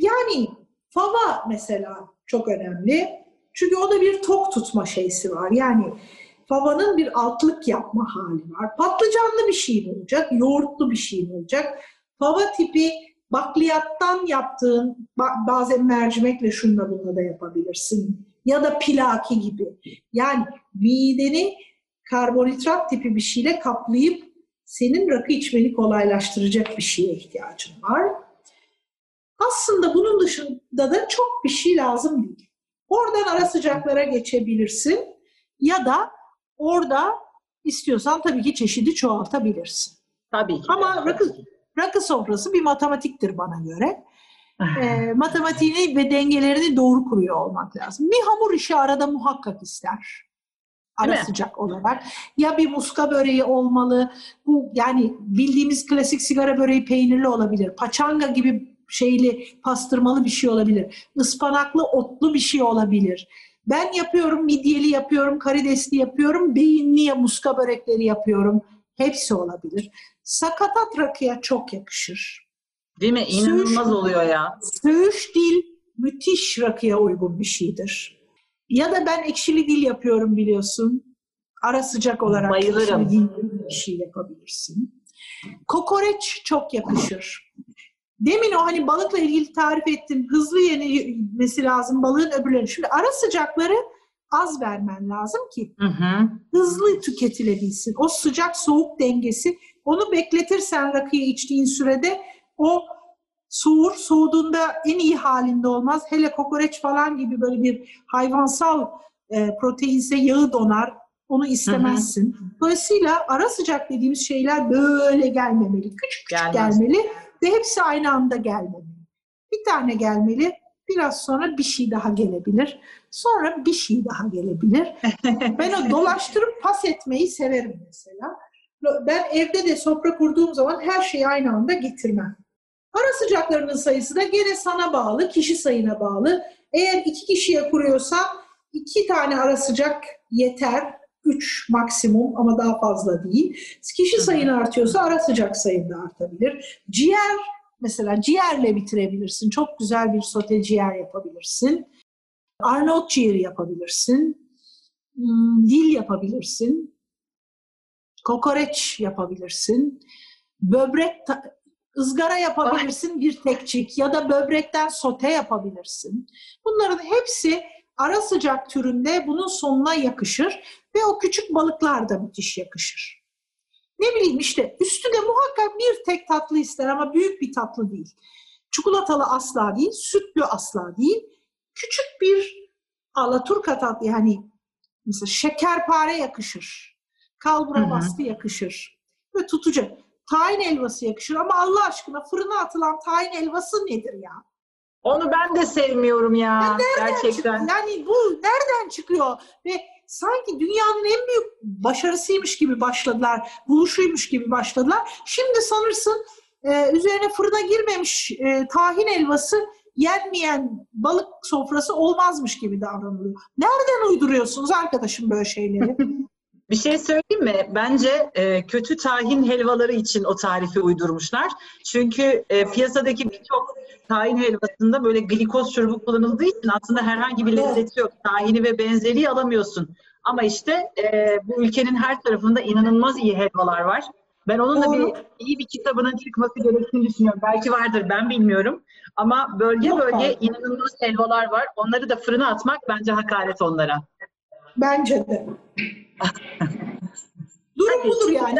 yani fava mesela çok önemli. Çünkü o da bir tok tutma şeysi var. Yani favanın bir altlık yapma hali var. Patlıcanlı bir şey olacak, yoğurtlu bir şey olacak. Fava tipi bakliyattan yaptığın, bazen mercimekle şunla bunla da yapabilirsin. Ya da pilaki gibi. Yani mideni karbonhidrat tipi bir şeyle kaplayıp senin rakı içmeni kolaylaştıracak bir şeye ihtiyacın var. Aslında bunun dışında da çok bir şey lazım değil. Oradan ara sıcaklara geçebilirsin ya da orada istiyorsan tabii ki çeşidi çoğaltabilirsin. Tabii ki. Ama rakı sofrası bir matematiktir bana göre. Matematiğini ve dengelerini doğru kuruyor olmak lazım. Bir hamur işi arada muhakkak ister. Ara sıcak olarak. Ya bir muska böreği olmalı. Bu yani bildiğimiz klasik sigara böreği peynirli olabilir. Paçanga gibi şeyli pastırmalı bir şey olabilir. Ispanaklı otlu bir şey olabilir. Ben yapıyorum, midyeli yapıyorum, karidesli yapıyorum, beyinli ya muska börekleri yapıyorum. Hepsi olabilir. Sakatat rakıya çok yakışır. Değil mi? İnanılmaz söğüş, oluyor ya. Söğüş dil müthiş rakıya uygun bir şeydir. Ya da ben ekşili dil yapıyorum biliyorsun. Ara sıcak olarak bayılırım. Ekşili dil bir şey yapabilirsin. Kokoreç çok yakışır. Demin o hani balıkla ilgili tarif ettim. Hızlı yenilmesi lazım balığın öbürleri. Şimdi ara sıcakları az vermen lazım ki hızlı tüketilebilsin. O sıcak soğuk dengesi. Onu bekletirsen rakıyı içtiğin sürede o soğuduğunda en iyi halinde olmaz. Hele kokoreç falan gibi böyle bir hayvansal proteinse yağı donar. Onu istemezsin. Dolayısıyla ara sıcak dediğimiz şeyler böyle gelmemeli. Küçük küçük gelmeli ve hepsi aynı anda gelmeli. Bir tane gelmeli. Biraz sonra bir şey daha gelebilir. Sonra bir şey daha gelebilir. Ben o dolaştırıp pas etmeyi severim mesela. Ben evde de sofra kurduğum zaman her şeyi aynı anda getirmem. Ara sıcaklarının sayısı da gene sana bağlı, kişi sayına bağlı. Eğer 2 kişiye kuruyorsa 2 tane ara sıcak yeter. 3 maksimum ama daha fazla değil. Kişi sayın artıyorsa ara sıcak sayın da artabilir. Ciğer mesela ciğerle bitirebilirsin. Çok güzel bir sote ciğer yapabilirsin. Arnavut ciğeri yapabilirsin. Dil yapabilirsin. Kokoreç yapabilirsin. Böbrek ızgara yapabilirsin bir tekçik ya da böbrekten sote yapabilirsin. Bunların hepsi ara sıcak türünde bunun sonuna yakışır ve o küçük balıklar da müthiş yakışır. Ne bileyim işte üstü de muhakkak bir tek tatlı ister ama büyük bir tatlı değil. Çikolatalı asla değil, sütlü asla değil. Küçük bir alaturka tatlı yani mesela şekerpare yakışır. Kalbura bastı yakışır. Ve tutacak. Tahin helvası yakışır ama Allah aşkına fırına atılan tahin helvası nedir ya? Onu ben de sevmiyorum ya gerçekten. Yani bu nereden çıkıyor? Ve sanki dünyanın en büyük başarısıymış gibi başladılar, buluşuymuş gibi başladılar. Şimdi sanırsın üzerine fırına girmemiş tahin helvası yenmeyen balık sofrası olmazmış gibi davranılıyor. Nereden uyduruyorsunuz arkadaşım böyle şeyleri? Bir şey söyleyeyim mi? Bence kötü tahin helvaları için o tarifi uydurmuşlar. Çünkü piyasadaki birçok tahin helvasında böyle glikoz şurubu kullanıldığı için aslında herhangi bir lezzeti yok. Tahini ve benzeri alamıyorsun. Ama işte bu ülkenin her tarafında inanılmaz iyi helvalar var. Ben onun da iyi bir kitabının çıkması gerektiğini düşünüyorum. Belki vardır, ben bilmiyorum. Ama bölge inanılmaz helvalar var. Onları da fırına atmak bence hakaret onlara. Bence de. Durum budur yani.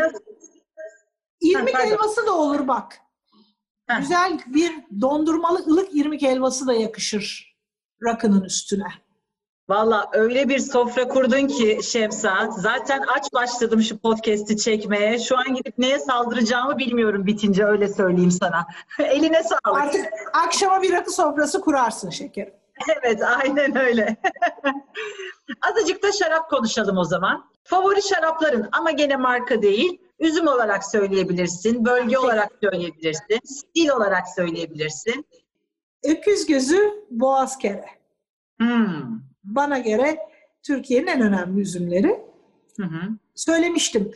İrmik helvası da olur bak. Güzel bir dondurmalı ılık irmik helvası da yakışır rakının üstüne. Valla öyle bir sofra kurdun ki Şemsa. Zaten aç başladım şu podcast'i çekmeye. Şu an gidip neye saldıracağımı bilmiyorum bitince, öyle söyleyeyim sana. Eline sağlık. Artık akşama bir rakı sofrası kurarsın şekerim. Evet, aynen öyle. Azıcık da şarap konuşalım o zaman. Favori şarapların ama gene marka değil, üzüm olarak söyleyebilirsin, bölge olarak söyleyebilirsin, stil olarak söyleyebilirsin. Öküz gözü, Boğazkere. Bana göre Türkiye'nin en önemli üzümleri. Söylemiştim.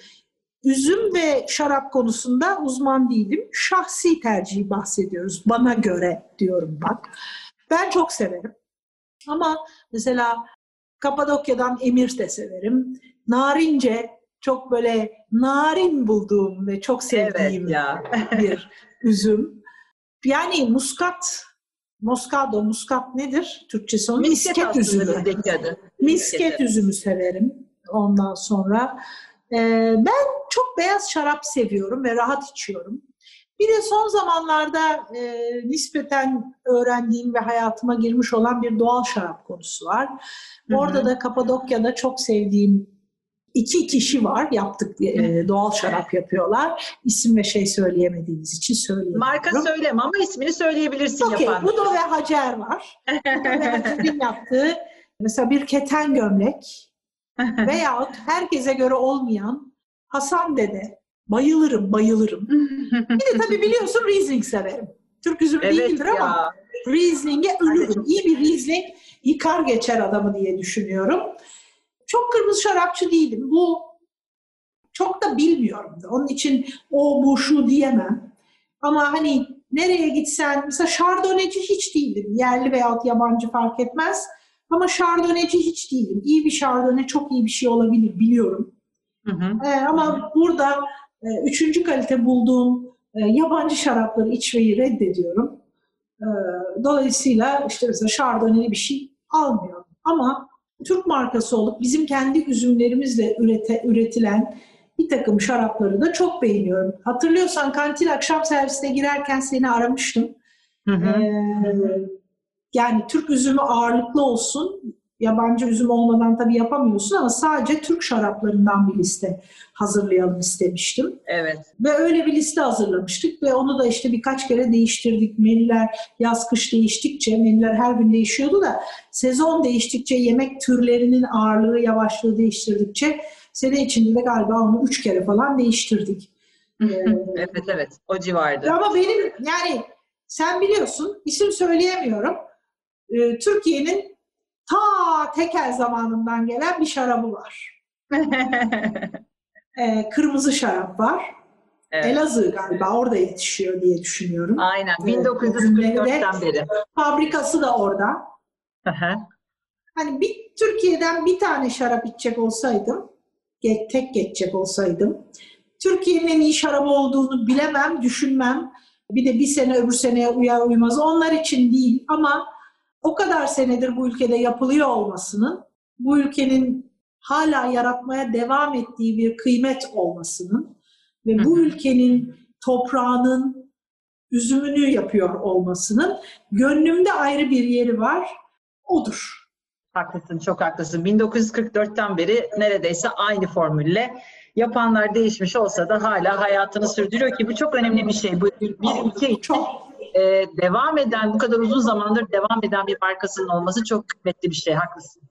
Üzüm ve şarap konusunda uzman değilim. Şahsi tercihi bahsediyoruz. Bana göre diyorum bak. Ben çok severim. Ama mesela Kapadokya'dan emir de severim. Narince çok böyle narin bulduğum ve çok sevdiğim bir üzüm. Yani muskat, moscado, muskat nedir? Türkçesi onun misket üzümü. Misket üzümü severim. Ondan sonra ben çok beyaz şarap seviyorum ve rahat içiyorum. Bir de son zamanlarda nispeten öğrendiğim ve hayatıma girmiş olan bir doğal şarap konusu var. Orada da Kapadokya'da çok sevdiğim iki kişi var. Yaptık doğal şarap yapıyorlar. İsim ve şey söyleyemediğimiz için söyleyemiyorum. Marka söyleme ama ismini söyleyebilirsin. Okay, Budo ve Hacer var. Budo ve Hacer'in yaptığı mesela bir keten gömlek veyahut herkese göre olmayan Hasan Dede. Bayılırım. Bir de tabii biliyorsun Riesling severim. Türk üzümü değildir ama Riesling'e ölürüm. İyi bir Riesling yıkar geçer adamı diye düşünüyorum. Çok kırmızı şarapçı değilim. Bu çok da bilmiyorum. Onun için o bu şu diyemem. Ama hani nereye gitsen mesela şardoneci hiç değilim. Yerli veya yabancı fark etmez. Ama şardoneci hiç değilim. İyi bir şardone çok iyi bir şey olabilir biliyorum. Ama burada üçüncü kalite bulduğum yabancı şarapları içmeyi reddediyorum. Dolayısıyla işte mesela şardoneli bir şey almıyorum. Ama Türk markası olup bizim kendi üzümlerimizle üretilen bir takım şarapları da çok beğeniyorum. Hatırlıyorsan kantin akşam servisine girerken seni aramıştım. Yani Türk üzümü ağırlıklı olsun. Yabancı üzüm olmadan tabii yapamıyorsun ama sadece Türk şaraplarından bir liste hazırlayalım istemiştim. Evet. Ve öyle bir liste hazırlamıştık ve onu da işte birkaç kere değiştirdik. Menüler yaz kış değiştikçe, menüler her gün değişiyordu da sezon değiştikçe, yemek türlerinin ağırlığı, yavaşlığı değiştirdikçe sene içinde de galiba onu 3 kere falan değiştirdik. Evet o civarda. Ama benim yani sen biliyorsun isim söyleyemiyorum. Türkiye'nin ta tekel zamanından gelen bir şarabı var. Kırmızı şarap var. Evet. Elazığ galiba orada yetişiyor diye düşünüyorum. Aynen. 1944'ten beri. Fabrikası da orada. Hani Türkiye'den bir tane şarap içecek olsaydım, tek geçecek olsaydım, Türkiye'nin en iyi şarabı olduğunu bilemem, düşünmem. Bir de bir sene öbür seneye uyar uymaz. Onlar için değil ama o kadar senedir bu ülkede yapılıyor olmasının, bu ülkenin hala yaratmaya devam ettiği bir kıymet olmasının ve bu ülkenin toprağının üzümünü yapıyor olmasının gönlümde ayrı bir yeri var, odur. Haklısın, çok haklısın. 1944'ten beri neredeyse aynı formülle yapanlar değişmiş olsa da hala hayatını sürdürüyor ki bu çok önemli bir şey. Bu bir ülke için devam eden, bu kadar uzun zamandır devam eden bir markasının olması çok kıymetli bir şey, haklısın.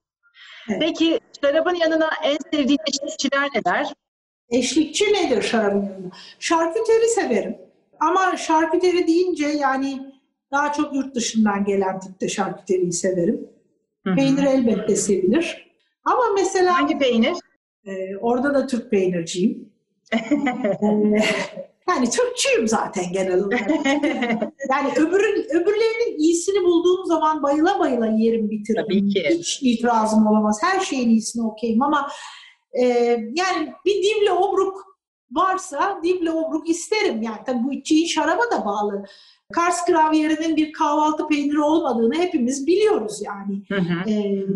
Evet. Peki şarabın yanına en sevdiğin eşlikçiler neler? Eşlikçi nedir şarabın yanına? Şarküteri severim. Ama şarküteri deyince yani daha çok yurt dışından gelen tipte şarküteriyi severim. Peynir elbette sevilir. Ama mesela hangi peynir? Orada da Türk peynirciyim. Yani Türkçüyüm zaten genel olarak. Yani öbürlerinin iyisini bulduğum zaman bayıla bayıla yerim bitiririm. Tabii ki. Hiç itirazım olamaz. Her şeyin iyisini okeyim ama yani bir Divle Obruk varsa Divle Obruk isterim. Yani tabii bu içtiğin şaraba da bağlı. Kars gravyerinin bir kahvaltı peyniri olmadığını hepimiz biliyoruz yani.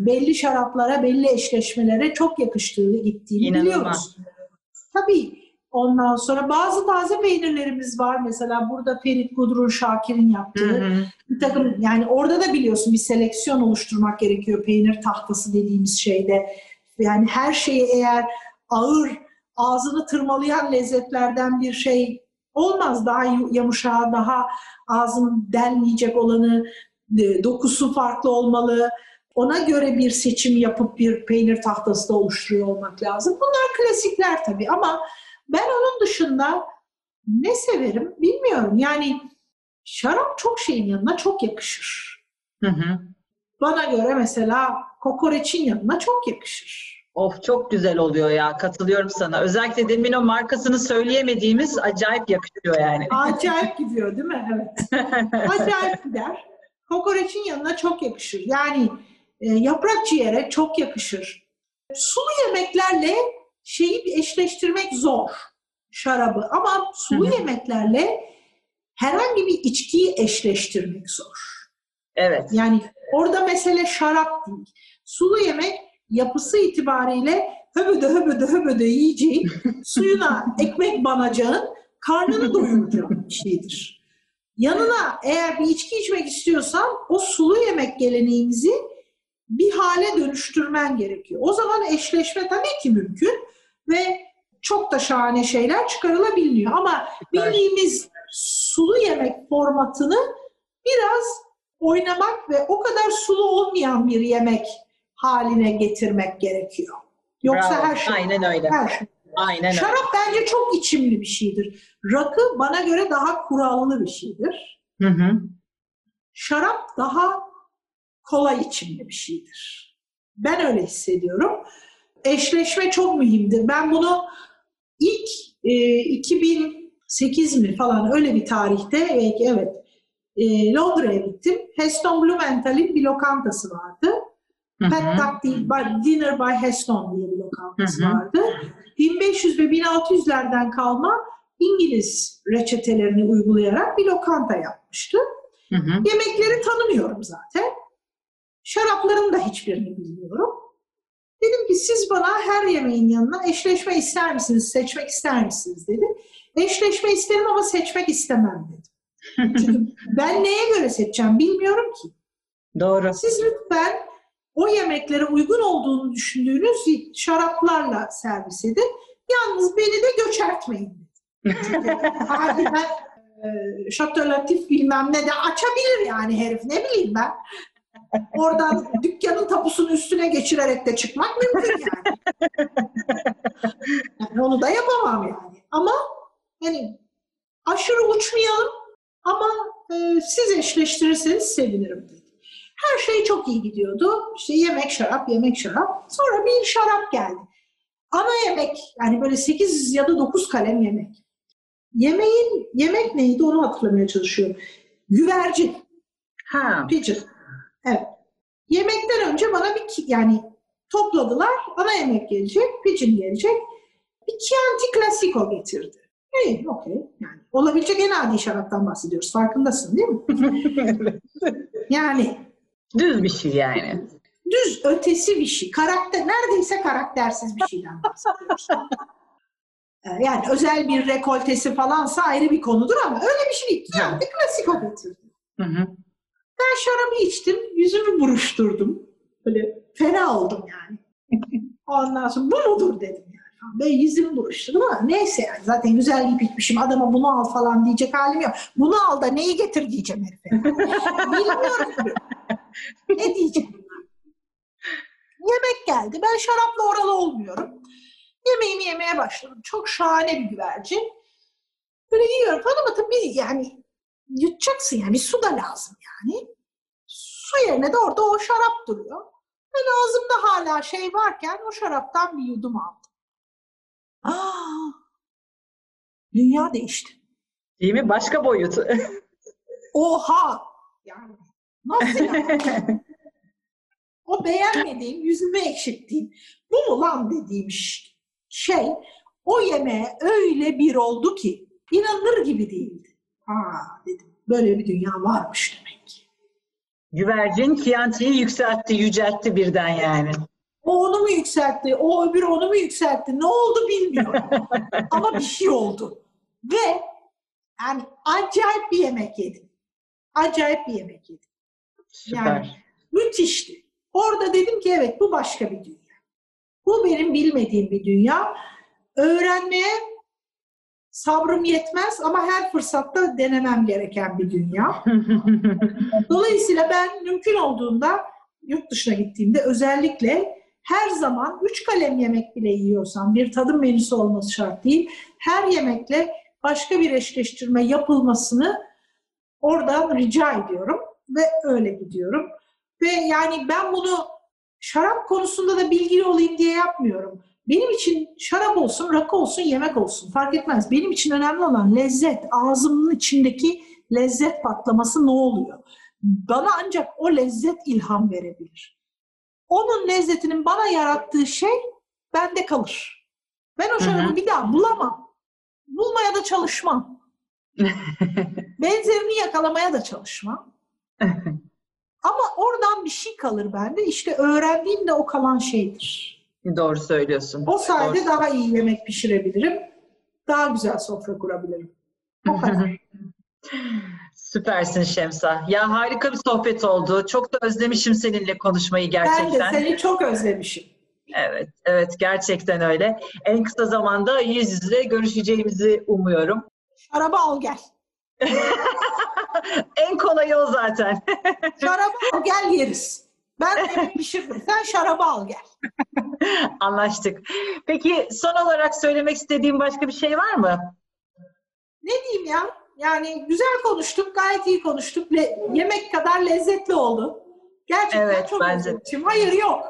Belli şaraplara, belli eşleşmelere çok yakıştığını, gittiğini biliyoruz. Tabii. Ondan sonra bazı taze peynirlerimiz var. Mesela burada Ferit Kudur'un, Şakir'in yaptığı bir takım, yani orada da biliyorsun bir seleksiyon oluşturmak gerekiyor peynir tahtası dediğimiz şeyde. Yani her şeyi eğer ağır, ağzını tırmalayan lezzetlerden bir şey olmaz. Daha yumuşağı, daha ağzını delmeyecek olanı, dokusu farklı olmalı. Ona göre bir seçim yapıp bir peynir tahtası da oluşturuyor olmak lazım. Bunlar klasikler tabii ama ben onun dışında ne severim bilmiyorum. Yani şarap çok şeyin yanına çok yakışır. Bana göre mesela kokoreçin yanına çok yakışır. Of, çok güzel oluyor ya. Katılıyorum sana. Özellikle demin o markasını söyleyemediğimiz acayip yakışıyor yani. Acayip gidiyor değil mi? Evet. Acayip gider. Kokoreçin yanına çok yakışır. Yani yaprak ciğere çok yakışır. Sulu yemeklerle şeyi eşleştirmek zor. Şarabı. Ama sulu yemeklerle herhangi bir içkiyi eşleştirmek zor. Evet. Yani orada mesele şarap değil. Sulu yemek yapısı itibariyle höböde yiyeceğin, suyuna ekmek banacağın, karnını doyuracağın bir şeydir. Yanına eğer bir içki içmek istiyorsan o sulu yemek geleneğimizi bir hale dönüştürmen gerekiyor. O zaman eşleşme tabii ki mümkün ve çok da şahane şeyler çıkarılabiliyor. Ama bildiğimiz sulu yemek formatını biraz oynamak ve o kadar sulu olmayan bir yemek haline getirmek gerekiyor. Yoksa bravo, her şey. Aynen öyle. Her şey. Aynen şarap öyle. Bence çok içimli bir şeydir. Rakı bana göre daha kurallı bir şeydir. Hı. Şarap daha kolay içimli bir şeydir. Ben öyle hissediyorum. Eşleşme çok mühimdir. Ben bunu ilk 2008 mi falan öyle bir tarihte belki evet Londra'ya gittim. Heston Blumenthal'in bir lokantası vardı. Pettak Dinner by Heston diye bir lokantası vardı. 1500 ve 1600'lerden kalma İngiliz reçetelerini uygulayarak bir lokanta yapmıştı. Hı-hı. Yemekleri tanımıyorum zaten. Şarapların da hiçbirini bilmiyorum. Dedim ki siz bana her yemeğin yanına eşleşme ister misiniz, seçmek ister misiniz dedi. Eşleşme isterim ama seçmek istemem dedim. Çünkü ben neye göre seçeceğim bilmiyorum ki. Doğru. Siz lütfen o yemeklere uygun olduğunu düşündüğünüz şaraplarla servis edin. Yalnız beni de göçertmeyin. Hadi ben Şatolatif bilmem ne de açabilir yani herif, ne bileyim ben. Oradan dükkanın tapusunun üstüne geçirerek de çıkmak mümkün yani. Yani onu da yapamam yani. Ama hani aşırı uçmayalım ama siz eşleştirirseniz sevinirim dedi. Her şey çok iyi gidiyordu. İşte yemek şarap. Sonra bir şarap geldi. Ana yemek yani böyle 8 ya da 9 kalem yemek. Yemek neydi onu hatırlamaya çalışıyorum. Güvercin. Ha. Pigeon. Evet. Yemekten önce bana bir yani topladılar. Ana yemek gelecek, pigeon gelecek. Bir Chianti Classico getirdi. İyi, okey. Yani olabilecek en adi şaraptan bahsediyoruz. Farkındasın değil mi? Yani düz bir şey yani. Düz ötesi bir şey. Karakter, neredeyse karaktersiz bir şeyden bahsediyoruz. Yani özel bir rekoltesi falansa ayrı bir konudur ama öyle bir şey. Chianti Classico getirdi. Hı. Ben şarabı içtim, yüzümü buruşturdum. Böyle fena oldum yani. Ondan sonra bu mudur dedim yani. Ben yüzümü buruşturdum ama neyse yani zaten güzel yiyip içmişim, adama bunu al falan diyecek halim yok. Bunu al da neyi getir diyeceğim herife. Bilmiyorum. Ne diyeceğim? Yemek geldi. Ben şarapla oralı olmuyorum. Yemeğimi yemeye başladım. Çok şahane bir güvercin. Böyle yiyorum falan ama tabii yani yutacaksın yani. Bir su da lazım yani. Su yerine de orada o şarap duruyor. Ben ağzımda hala şey varken o şaraptan bir yudum aldım. Aa, dünya değişti. Değil mi? Başka boyutu. Oha! Yani nasıl yani? O beğenmediğim, yüzüme ekşittiğim, bu mu lan dediğim şey, o yemeğe öyle bir oldu ki inanılır gibi değildi. Aa dedim, böyle bir dünya varmış demek ki. Güvercin Chianti'yi yükseltti, yüceltti birden yani. O onu mu yükseltti, o öbürü onu mu yükseltti, ne oldu bilmiyorum. Ama bir şey oldu. Ve yani acayip bir yemek yedim. Acayip bir yemek yedim. Süper. Yani müthişti. Orada dedim ki evet, bu başka bir dünya. Bu benim bilmediğim bir dünya. Öğrenmeye sabrım yetmez ama her fırsatta denemem gereken bir dünya. Dolayısıyla ben mümkün olduğunda yurt dışına gittiğimde özellikle her zaman 3 kalem yemek bile yiyorsam, bir tadım menüsü olması şart değil, her yemekle başka bir eşleştirme yapılmasını oradan rica ediyorum ve öyle gidiyorum. Ve yani ben bunu şarap konusunda da bilgili olayım diye yapmıyorum. Benim için şarap olsun, rakı olsun, yemek olsun fark etmez. Benim için önemli olan lezzet, ağzımın içindeki lezzet patlaması ne oluyor? Bana ancak o lezzet ilham verebilir. Onun lezzetinin bana yarattığı şey bende kalır. Ben o şarabı bir daha bulamam. Bulmaya da çalışmam. Benzerini yakalamaya da çalışmam. Ama oradan bir şey kalır bende. İşte öğrendiğim de o kalan şeydir. Doğru söylüyorsun. O sayede doğru. Daha iyi yemek pişirebilirim. Daha güzel sofra kurabilirim. O kadar. Süpersin Şemsa. Ya harika bir sohbet oldu. Çok da özlemişim seninle konuşmayı gerçekten. Ben de seni çok özlemişim. Evet, evet gerçekten öyle. En kısa zamanda yüz yüze görüşeceğimizi umuyorum. Şarabı al gel. En kolayı o zaten. Şarabı al gel yeriz. Ben yemek pişiririm. Sen şarabı al gel. Anlaştık. Peki son olarak söylemek istediğim başka bir şey var mı? Ne diyeyim ya? Yani güzel konuştuk, gayet iyi konuştuk. Yemek kadar lezzetli oldu. Gerçekten evet, çok lezzetli. Hayır yok.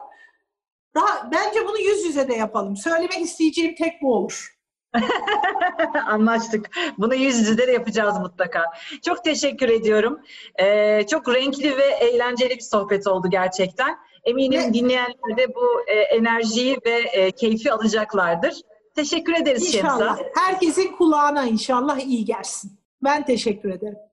Daha bence bunu yüz yüze de yapalım. Söylemek isteyeceğim tek bu olur. Anlaştık. Bunu yüz yüze de yapacağız mutlaka. Çok teşekkür ediyorum. Çok renkli ve eğlenceli bir sohbet oldu gerçekten. Eminim dinleyenler de bu enerjiyi ve keyfi alacaklardır. Teşekkür ederiz Şemsa. İnşallah. Herkesin kulağına inşallah iyi gelsin. Ben teşekkür ederim.